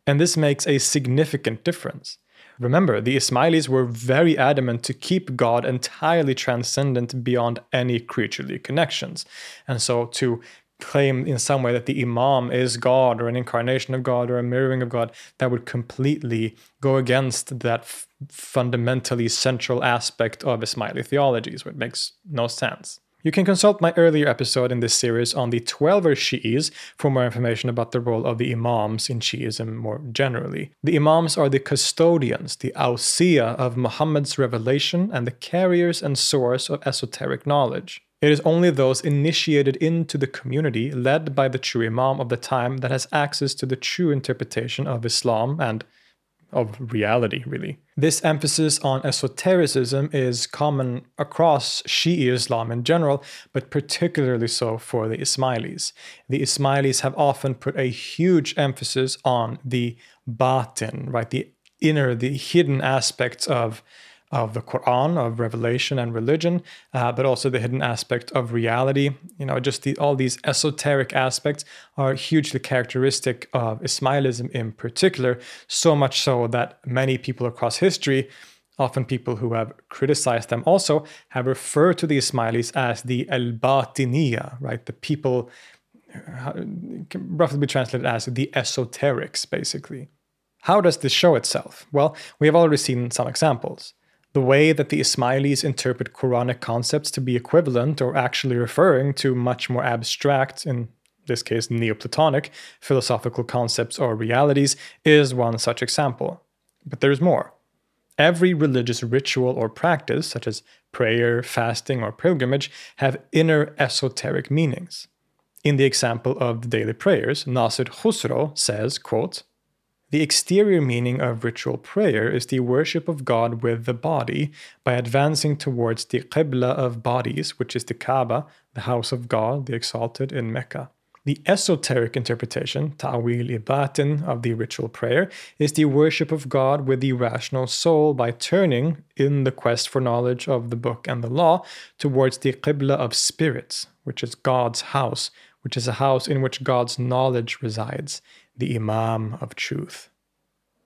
And this makes a significant difference. Remember, the Ismailis were very adamant to keep God entirely transcendent beyond any creaturely connections. And so to claim in some way that the Imam is God or an incarnation of God or a mirroring of God, that would completely go against that f- fundamentally central aspect of Ismaili theology, so it makes no sense. You can consult my earlier episode in this series on the Twelver Shi'is for more information about the role of the Imams in Shi'ism more generally. The Imams are the custodians, the awsiya of Muhammad's revelation, and the carriers and source of esoteric knowledge. It is only those initiated into the community led by the true Imam of the time that has access to the true interpretation of Islam and of reality, really. This emphasis on esotericism is common across Shi'i Islam in general, but particularly so for the Ismailis. The Ismailis have often put a huge emphasis on the batin, right, the inner, the hidden aspects of of the Qur'an, of revelation and religion, uh, but also the hidden aspect of reality. You know, just the, all these esoteric aspects are hugely characteristic of Ismailism in particular, so much so that many people across history, often people who have criticized them also, have referred to the Ismailis as the al-Batiniya, right, the people, uh, can roughly be translated as the esoterics, basically. How does this show itself? Well, we have already seen some examples. The way that the Ismailis interpret Quranic concepts to be equivalent or actually referring to much more abstract, in this case Neoplatonic, philosophical concepts or realities is one such example. But there's more. Every religious ritual or practice, such as prayer, fasting, or pilgrimage, have inner esoteric meanings. In the example of the daily prayers, Nasir Khusraw says, quote, "The exterior meaning of ritual prayer is the worship of God with the body by advancing towards the Qibla of bodies, which is the Kaaba, the house of God, the exalted in Mecca. The esoteric interpretation, ta'wil-i-batin, of the ritual prayer is the worship of God with the rational soul by turning, in the quest for knowledge of the book and the law, towards the Qibla of spirits, which is God's house, which is a house in which God's knowledge resides, the Imam of truth."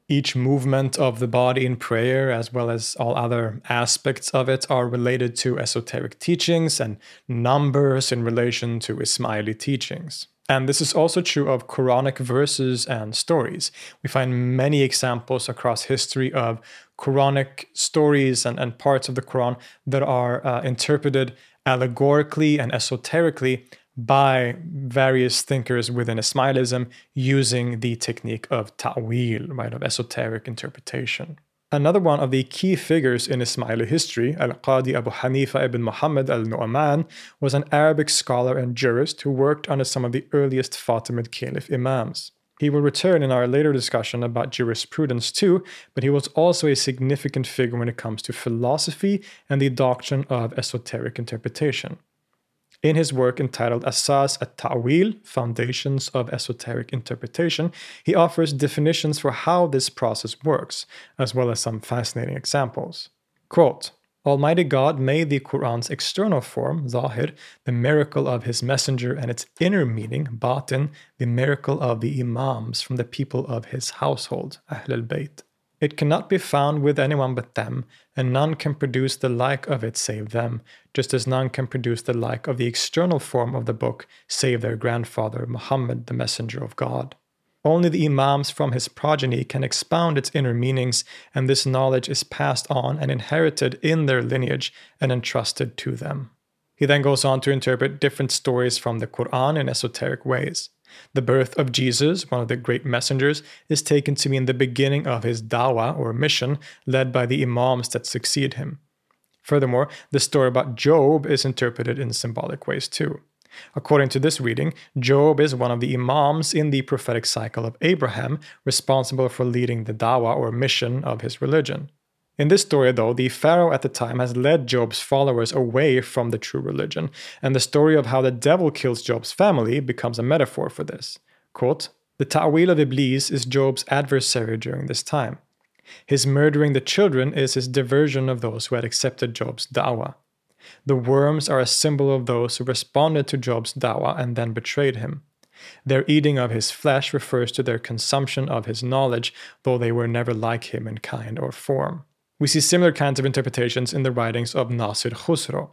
Each movement of the body in prayer, as well as all other aspects of it, are related to esoteric teachings and numbers in relation to Ismaili teachings. And this is also true of Quranic verses and stories. We find many examples across history of Quranic stories and, and parts of the Quran that are uh, interpreted allegorically and esoterically by various thinkers within Ismailism using the technique of ta'wil, right, of esoteric interpretation. Another one of the key figures in Ismaili history, Al-Qadi Abu Hanifa Ibn Muhammad Al-Nu'man, was an Arabic scholar and jurist who worked under some of the earliest Fatimid Caliph Imams. He will return in our later discussion about jurisprudence too, but he was also a significant figure when it comes to philosophy and the doctrine of esoteric interpretation. In his work entitled Asas at-Ta'wil, Foundations of Esoteric Interpretation, he offers definitions for how this process works, as well as some fascinating examples. Quote, Almighty God made the Qur'an's external form, Zahir, the miracle of his messenger, and its inner meaning, Batin, the miracle of the Imams from the people of his household, Ahl al-Bayt. It cannot be found with anyone but them, and none can produce the like of it save them, just as none can produce the like of the external form of the book save their grandfather, Muhammad, the messenger of God. Only the Imams from his progeny can expound its inner meanings, and this knowledge is passed on and inherited in their lineage and entrusted to them. He then goes on to interpret different stories from the Qur'an in esoteric ways. The birth of Jesus, one of the great messengers, is taken to mean the beginning of his dawah or mission, led by the Imams that succeed him. Furthermore, the story about Job is interpreted in symbolic ways too. According to this reading, Job is one of the Imams in the prophetic cycle of Abraham, responsible for leading the dawah or mission of his religion. In this story, though, the pharaoh at the time has led Job's followers away from the true religion, and the story of how the devil kills Job's family becomes a metaphor for this. Quote, the ta'wil of Iblis is Job's adversary during this time. His murdering the children is his diversion of those who had accepted Job's dawah. The worms are a symbol of those who responded to Job's dawah and then betrayed him. Their eating of his flesh refers to their consumption of his knowledge, though they were never like him in kind or form. We see similar kinds of interpretations in the writings of Nasir Khusraw.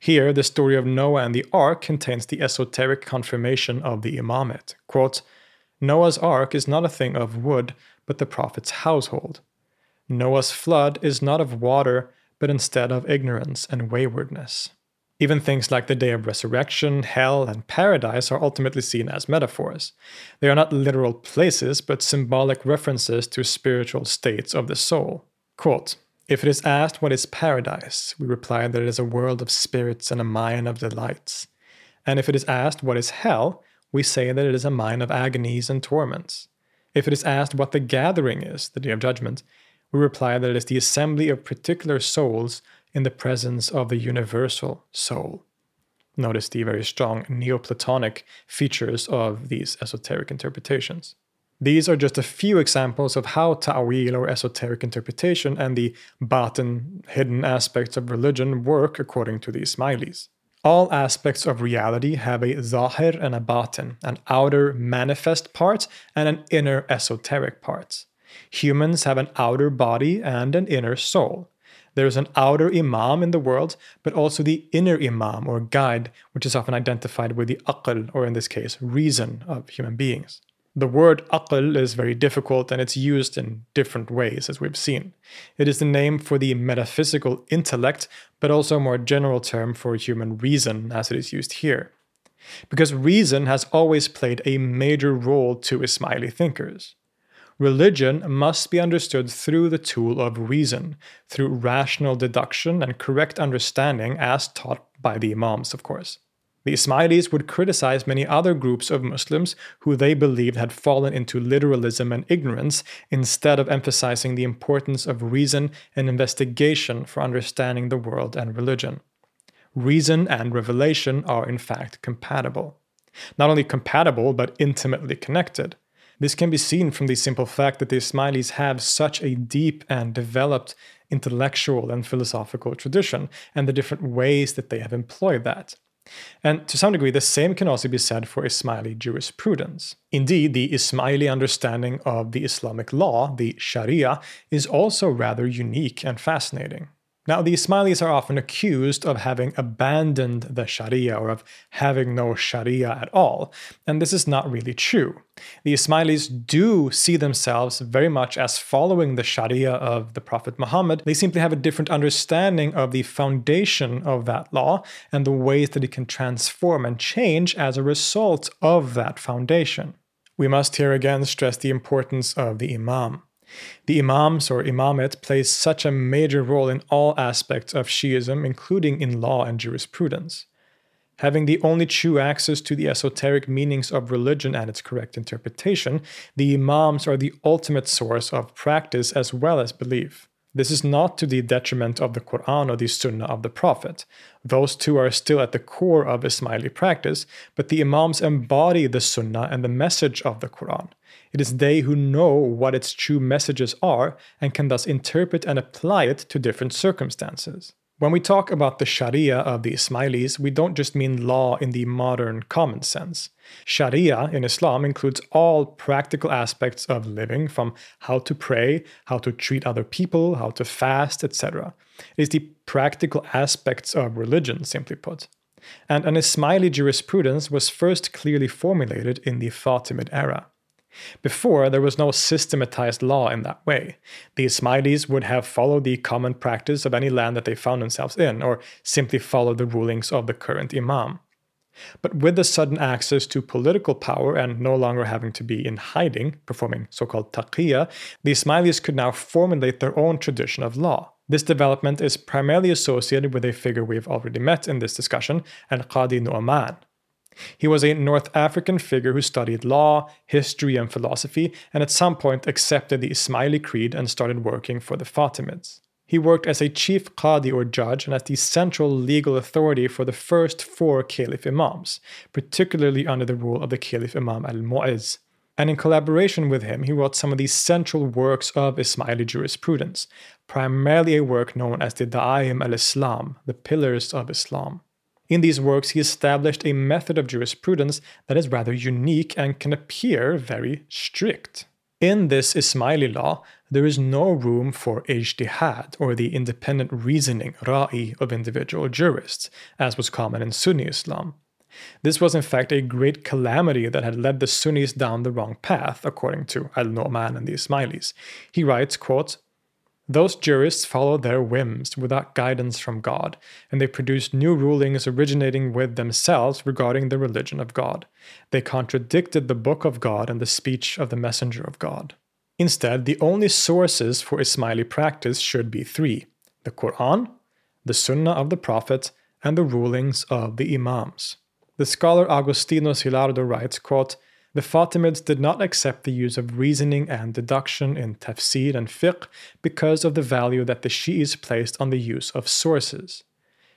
Here, the story of Noah and the Ark contains the esoteric confirmation of the imamate. Quote, Noah's Ark is not a thing of wood, but the prophet's household. Noah's flood is not of water, but instead of ignorance and waywardness. Even things like the day of resurrection, hell, and paradise are ultimately seen as metaphors. They are not literal places, but symbolic references to spiritual states of the soul. Quote, if it is asked what is paradise, we reply that it is a world of spirits and a mine of delights. And if it is asked what is hell, we say that it is a mine of agonies and torments. If it is asked what the gathering is, the day of judgment, we reply that it is the assembly of particular souls in the presence of the universal soul. Notice the very strong Neoplatonic features of these esoteric interpretations. These are just a few examples of how ta'wil or esoteric interpretation and the batin, hidden aspects of religion work according to the Ismailis. All aspects of reality have a zahir and a batin, an outer manifest part and an inner esoteric part. Humans have an outer body and an inner soul. There is an outer imam in the world, but also the inner imam or guide, which is often identified with the aql, or in this case, reason of human beings. The word aql is very difficult and it's used in different ways, as we've seen. It is the name for the metaphysical intellect, but also a more general term for human reason, as it is used here. Because reason has always played a major role to Ismaili thinkers. Religion must be understood through the tool of reason, through rational deduction and correct understanding as taught by the Imams, of course. The Ismailis would criticize many other groups of Muslims who they believed had fallen into literalism and ignorance, instead of emphasizing the importance of reason and investigation for understanding the world and religion. Reason and revelation are in fact compatible. Not only compatible, but intimately connected. This can be seen from the simple fact that the Ismailis have such a deep and developed intellectual and philosophical tradition, and the different ways that they have employed that. And to some degree, the same can also be said for Ismaili jurisprudence. Indeed, the Ismaili understanding of the Islamic law, the Sharia, is also rather unique and fascinating. Now, the Ismailis are often accused of having abandoned the Sharia, or of having no Sharia at all, and this is not really true. The Ismailis do see themselves very much as following the Sharia of the Prophet Muhammad. They simply have a different understanding of the foundation of that law and the ways that it can transform and change as a result of that foundation. We must here again stress the importance of the Imam. The Imams or Imamate plays such a major role in all aspects of Shi'ism, including in law and jurisprudence. Having the only true access to the esoteric meanings of religion and its correct interpretation, the Imams are the ultimate source of practice as well as belief. This is not to the detriment of the Qur'an or the Sunnah of the Prophet. Those two are still at the core of Ismaili practice, but the Imams embody the Sunnah and the message of the Qur'an. It is they who know what its true messages are and can thus interpret and apply it to different circumstances. When we talk about the Sharia of the Ismailis, we don't just mean law in the modern common sense. Sharia in Islam includes all practical aspects of living, from how to pray, how to treat other people, how to fast, et cetera. It is the practical aspects of religion, simply put. And an Ismaili jurisprudence was first clearly formulated in the Fatimid era. Before, there was no systematized law in that way. The Ismailis would have followed the common practice of any land that they found themselves in, or simply followed the rulings of the current Imam. But with the sudden access to political power and no longer having to be in hiding, performing so-called taqiyya, the Ismailis could now formulate their own tradition of law. This development is primarily associated with a figure we have already met in this discussion, Al-Qadi Nu'man. He was a North African figure who studied law, history, and philosophy, and at some point accepted the Ismaili creed and started working for the Fatimids. He worked as a chief qadi or judge and as the central legal authority for the first four caliph imams, particularly under the rule of the caliph Imam al-Mu'izz. And in collaboration with him, he wrote some of the central works of Ismaili jurisprudence, primarily a work known as the Da'a'im al-Islam, the Pillars of Islam. In these works, he established a method of jurisprudence that is rather unique and can appear very strict. In this Ismaili law, there is no room for ijtihad, or the independent reasoning, ra'i, of individual jurists, as was common in Sunni Islam. This was in fact a great calamity that had led the Sunnis down the wrong path, according to al-Nu'man and the Ismailis. He writes, quote, "Those jurists follow their whims without guidance from God, and they produce new rulings originating with themselves regarding the religion of God. They contradicted the book of God and the speech of the messenger of God." Instead, the only sources for Ismaili practice should be three: the Qur'an, the Sunnah of the Prophet, and the rulings of the Imams. The scholar Agostinos Hilardo writes, quote, "The Fatimids did not accept the use of reasoning and deduction in tafsir and fiqh because of the value that the Shi'is placed on the use of sources.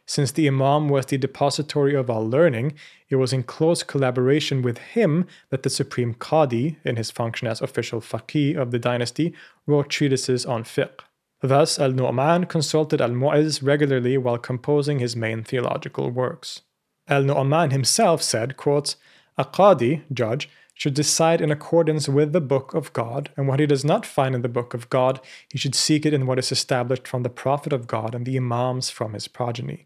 Since the Imam was the depository of all learning, it was in close collaboration with him that the Supreme Qadi, in his function as official faqih of the dynasty, wrote treatises on fiqh. Thus, al-Nu'man consulted al-Mu'izz regularly while composing his main theological works." Al-Nu'man himself said, quote, "A qadi, judge, should decide in accordance with the book of God, and what he does not find in the book of God, he should seek it in what is established from the Prophet of God and the Imams from his progeny.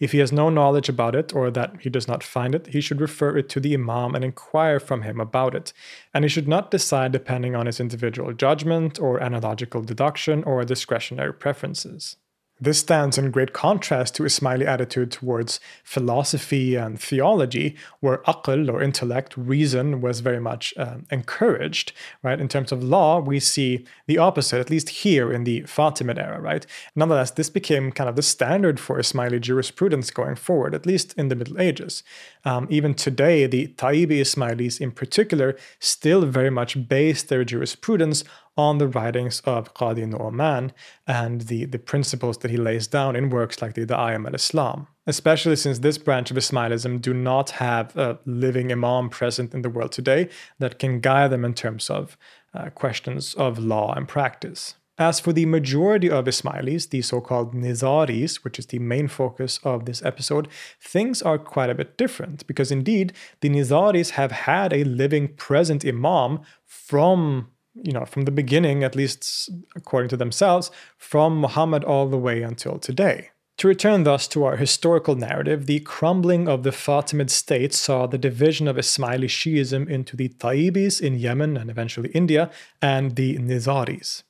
If he has no knowledge about it, or that he does not find it, he should refer it to the Imam and inquire from him about it, and he should not decide depending on his individual judgment, or analogical deduction, or discretionary preferences." This stands in great contrast to Ismaili attitude towards philosophy and theology, where aql, or intellect, reason, was very much uh, encouraged, right? In terms of law, we see the opposite, at least here in the Fatimid era, right? Nonetheless, this became kind of the standard for Ismaili jurisprudence going forward, at least in the Middle Ages. Um, even today, the Tayyibi Ismailis in particular still very much base their jurisprudence on the writings of Qadi Nu'man and the, the principles that he lays down in works like the Da'a'im al-Islam, especially since this branch of Ismailism do not have a living imam present in the world today that can guide them in terms of uh, questions of law and practice. As for the majority of Ismailis, the so-called Nizaris, which is the main focus of this episode, things are quite a bit different, because indeed, the Nizaris have had a living present imam from you know, from the beginning, at least according to themselves, from Muhammad all the way until today. To return thus to our historical narrative, the crumbling of the Fatimid state saw the division of Ismaili Shi'ism into the Tayyibis in Yemen and eventually India, and the Nizaris.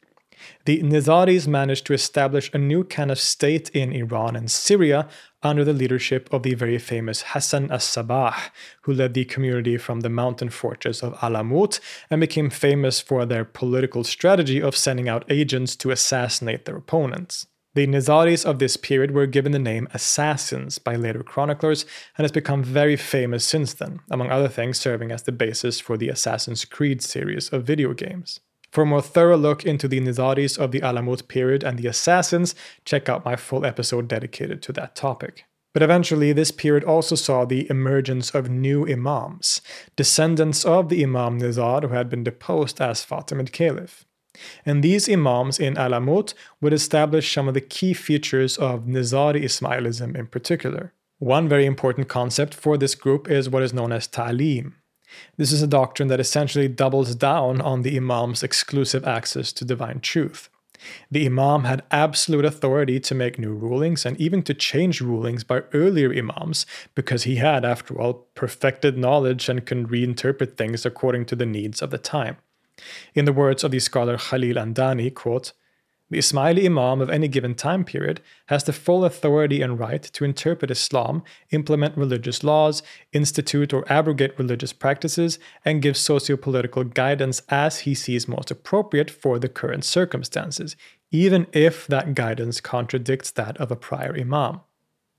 The Nizaris managed to establish a new kind of state in Iran and Syria under the leadership of the very famous Hassan as-Sabah, who led the community from the mountain fortress of Alamut and became famous for their political strategy of sending out agents to assassinate their opponents. The Nizaris of this period were given the name assassins by later chroniclers and has become very famous since then, among other things serving as the basis for the Assassin's Creed series of video games. For a more thorough look into the Nizaris of the Alamut period and the assassins, check out my full episode dedicated to that topic. But eventually, this period also saw the emergence of new imams, descendants of the Imam Nizar who had been deposed as Fatimid Caliph. And these imams in Alamut would establish some of the key features of Nizari Ismailism in particular. One very important concept for this group is what is known as ta'lim. This is a doctrine that essentially doubles down on the imam's exclusive access to divine truth. The imam had absolute authority to make new rulings and even to change rulings by earlier imams, because he had, after all, perfected knowledge and can reinterpret things according to the needs of the time. In the words of the scholar Khalil Andani, quote, "The Ismaili imam of any given time period has the full authority and right to interpret Islam, implement religious laws, institute or abrogate religious practices, and give socio-political guidance as he sees most appropriate for the current circumstances, even if that guidance contradicts that of a prior imam."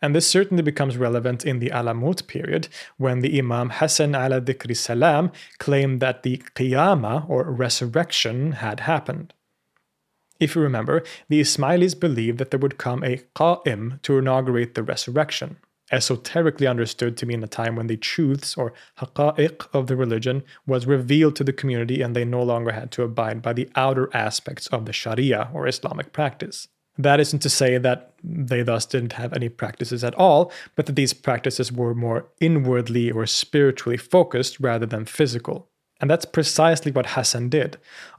And this certainly becomes relevant in the Alamut period, when the Imam Hassan ala Dhikri Salam claimed that the Qiyamah, or resurrection, had happened. If you remember, the Ismailis believed that there would come a Qa'im to inaugurate the resurrection, esoterically understood to mean a time when the truths, or haqa'iq, of the religion was revealed to the community and they no longer had to abide by the outer aspects of the Sharia, or Islamic practice. That isn't to say that they thus didn't have any practices at all, but that these practices were more inwardly or spiritually focused rather than physical. And that's precisely what Hassan did,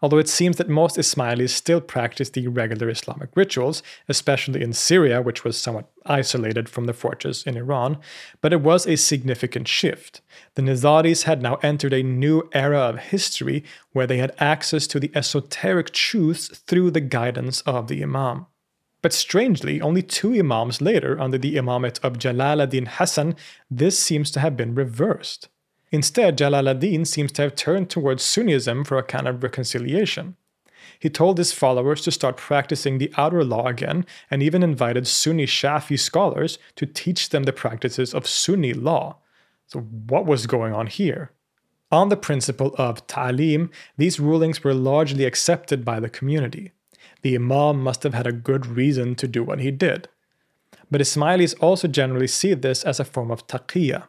although it seems that most Ismailis still practice the regular Islamic rituals, especially in Syria, which was somewhat isolated from the fortress in Iran, but it was a significant shift. The Nizaris had now entered a new era of history where they had access to the esoteric truths through the guidance of the Imam. But strangely, only two imams later, under the imamate of Jalal ad-Din Hassan, this seems to have been reversed. Instead, Jalal ad-Din seems to have turned towards Sunnism for a kind of reconciliation. He told his followers to start practicing the outer law again, and even invited Sunni Shafi scholars to teach them the practices of Sunni law. So what was going on here? On the principle of ta'lim, these rulings were largely accepted by the community. The imam must have had a good reason to do what he did. But Ismailis also generally see this as a form of taqiyya.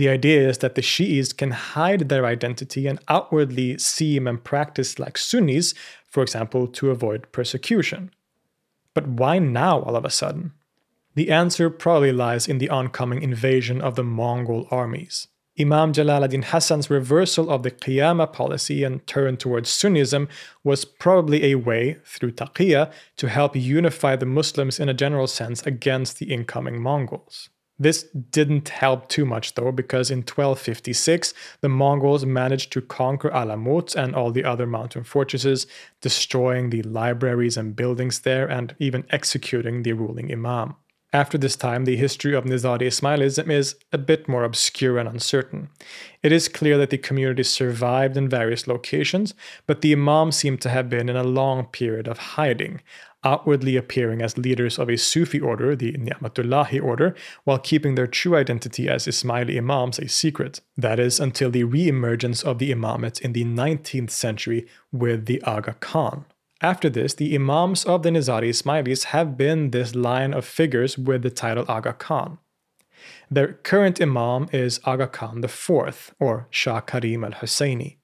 The idea is that the Shi'is can hide their identity and outwardly seem and practice like Sunnis, for example, to avoid persecution. But why now all of a sudden? The answer probably lies in the oncoming invasion of the Mongol armies. Imam Jalal ad-Din Hassan's reversal of the Qiyamah policy and turn towards Sunnism was probably a way, through taqiyya, to help unify the Muslims in a general sense against the incoming Mongols. This didn't help too much though, because in twelve fifty-six, the Mongols managed to conquer Alamut and all the other mountain fortresses, destroying the libraries and buildings there and even executing the ruling imam. After this time, the history of Nizari Ismailism is a bit more obscure and uncertain. It is clear that the community survived in various locations, but the imam seemed to have been in a long period of hiding, outwardly appearing as leaders of a Sufi order, the Ni'matullahi order, while keeping their true identity as Ismaili imams a secret. That is, until the re-emergence of the imamate in the nineteenth century with the Aga Khan. After this, the imams of the Nizari Ismailis have been this line of figures with the title Aga Khan. Their current imam is Aga Khan the fourth, or Shah Karim al-Husseini.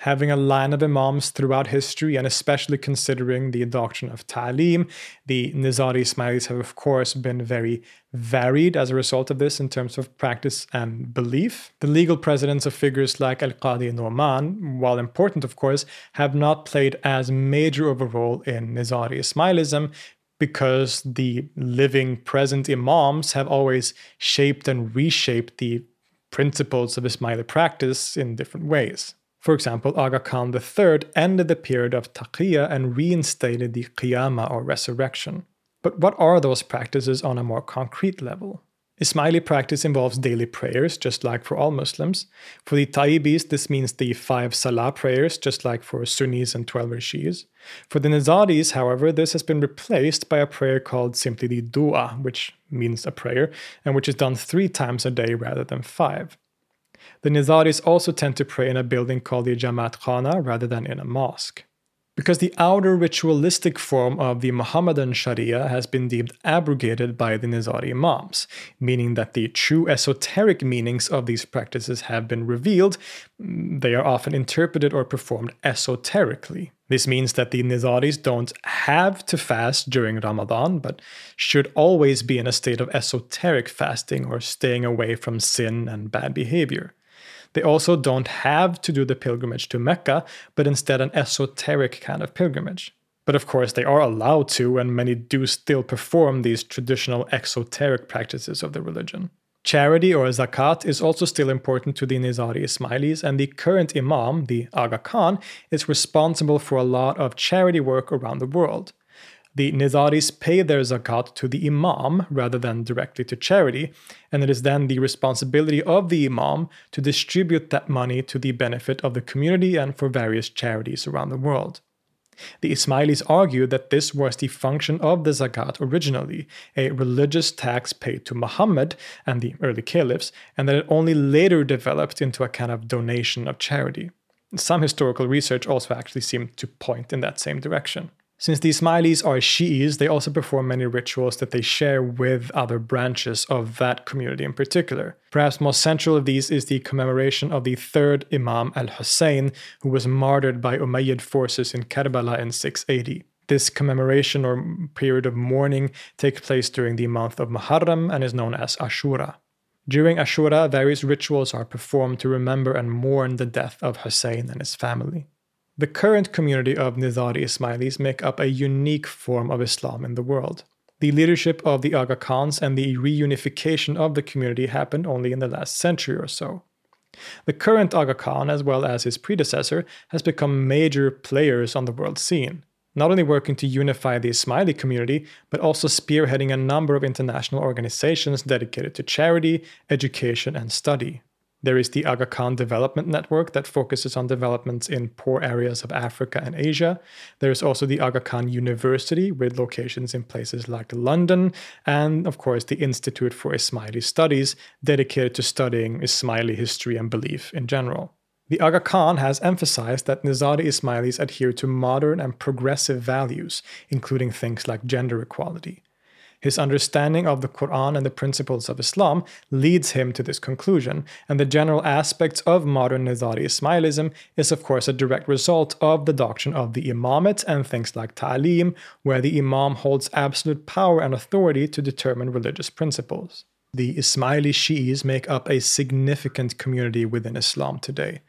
Having a line of imams throughout history, and especially considering the doctrine of ta'lim, the Nizari Ismailis have of course been very varied as a result of this in terms of practice and belief. The legal precedents of figures like Al-Qadi Nu'man, while important of course, have not played as major of a role in Nizari Ismailism, because the living present imams have always shaped and reshaped the principles of Ismaili practice in different ways. For example, Aga Khan the third ended the period of taqiyya and reinstated the qiyamah, or resurrection. But what are those practices on a more concrete level? Ismaili practice involves daily prayers, just like for all Muslims. For the Tayyibis, this means the five Salah prayers, just like for Sunnis and Twelver Shi'is. For the Nizaris, however, this has been replaced by a prayer called simply the Dua, which means a prayer, and which is done three times a day rather than five. The Nizaris also tend to pray in a building called the Jamaat Khana rather than in a mosque. because the outer ritualistic form of the Muhammadan Sharia has been deemed abrogated by the Nizari Imams, meaning that the true esoteric meanings of these practices have been revealed. They are often interpreted or performed esoterically. This means that the Nizaris don't have to fast during Ramadan, but should always be in a state of esoteric fasting or staying away from sin and bad behavior. They also don't have to do the pilgrimage to Mecca, but instead an esoteric kind of pilgrimage. But of course, they are allowed to, and many do still perform these traditional exoteric practices of the religion. Charity or zakat is also still important to the Nizari Ismailis, and the current Imam, the Aga Khan, is responsible for a lot of charity work around the world. The Nizaris pay their zakat to the imam rather than directly to charity, and it is then the responsibility of the imam to distribute that money to the benefit of the community and for various charities around the world. The Ismailis argue that this was the function of the zakat originally, a religious tax paid to Muhammad and the early caliphs, and that it only later developed into a kind of donation of charity. Some historical research also actually seemed to point in that same direction. Since the Ismailis are Shi'is, they also perform many rituals that they share with other branches of that community in particular. Perhaps most central of these is the commemoration of the third Imam al-Hussein, who was martyred by Umayyad forces in Karbala in six eighty. This commemoration or period of mourning takes place during the month of Muharram and is known as Ashura. During Ashura, various rituals are performed to remember and mourn the death of Hussein and his family. The current community of Nizari Ismailis make up a unique form of Islam in the world. The leadership of the Aga Khans and the reunification of the community happened only in the last century or so. The current Aga Khan, as well as his predecessor, has become major players on the world scene, not only working to unify the Ismaili community, but also spearheading a number of international organizations dedicated to charity, education, and study. There is the Aga Khan Development Network that focuses on developments in poor areas of Africa and Asia. There is also the Aga Khan University with locations in places like London, and of course the Institute for Ismaili Studies, dedicated to studying Ismaili history and belief in general. The Aga Khan has emphasized that Nizari Ismailis adhere to modern and progressive values, including things like gender equality. His understanding of the Qur'an and the principles of Islam leads him to this conclusion, and the general aspects of modern Nizari Ismailism is of course a direct result of the doctrine of the imamate and things like ta'lim, where the imam holds absolute power and authority to determine religious principles. The Ismaili Shi'is make up a significant community within Islam today.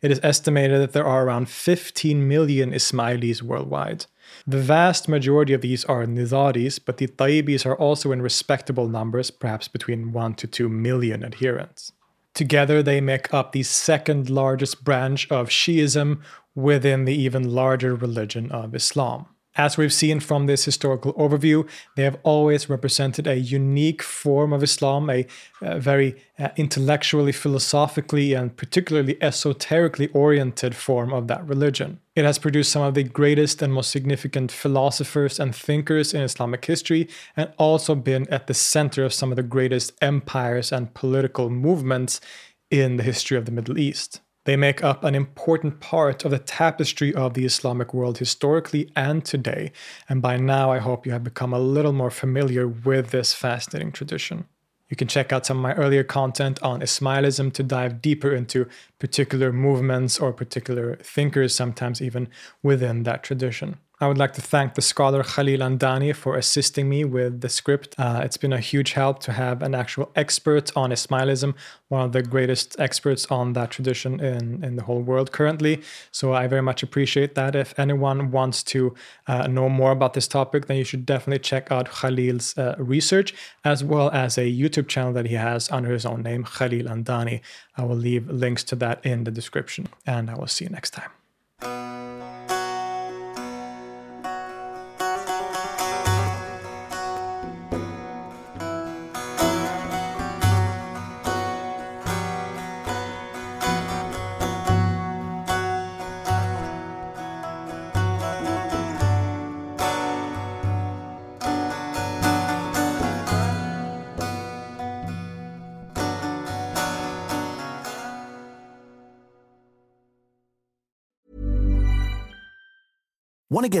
It is estimated that there are around fifteen million Ismailis worldwide. The vast majority of these are Nizaris, but the Tayyibis are also in respectable numbers, perhaps between one to two million adherents. Together they make up the second largest branch of Shi'ism within the even larger religion of Islam. As we've seen from this historical overview, they have always represented a unique form of Islam, a uh, very uh, intellectually, philosophically, and particularly esoterically oriented form of that religion. It has produced some of the greatest and most significant philosophers and thinkers in Islamic history, and also been at the center of some of the greatest empires and political movements in the history of the Middle East. They make up an important part of the tapestry of the Islamic world historically and today, and by now I hope you have become a little more familiar with this fascinating tradition. You can check out some of my earlier content on Ismailism to dive deeper into particular movements or particular thinkers, sometimes even within that tradition. I would like to thank the scholar Khalil Andani for assisting me with the script. Uh, it's been a huge help to have an actual expert on Ismailism, one of the greatest experts on that tradition in, in the whole world currently. So I very much appreciate that. If anyone wants to uh, know more about this topic, then you should definitely check out Khalil's uh, research, as well as a YouTube channel that he has under his own name, Khalil Andani. I will leave links to that in the description, and I will see you next time. Want to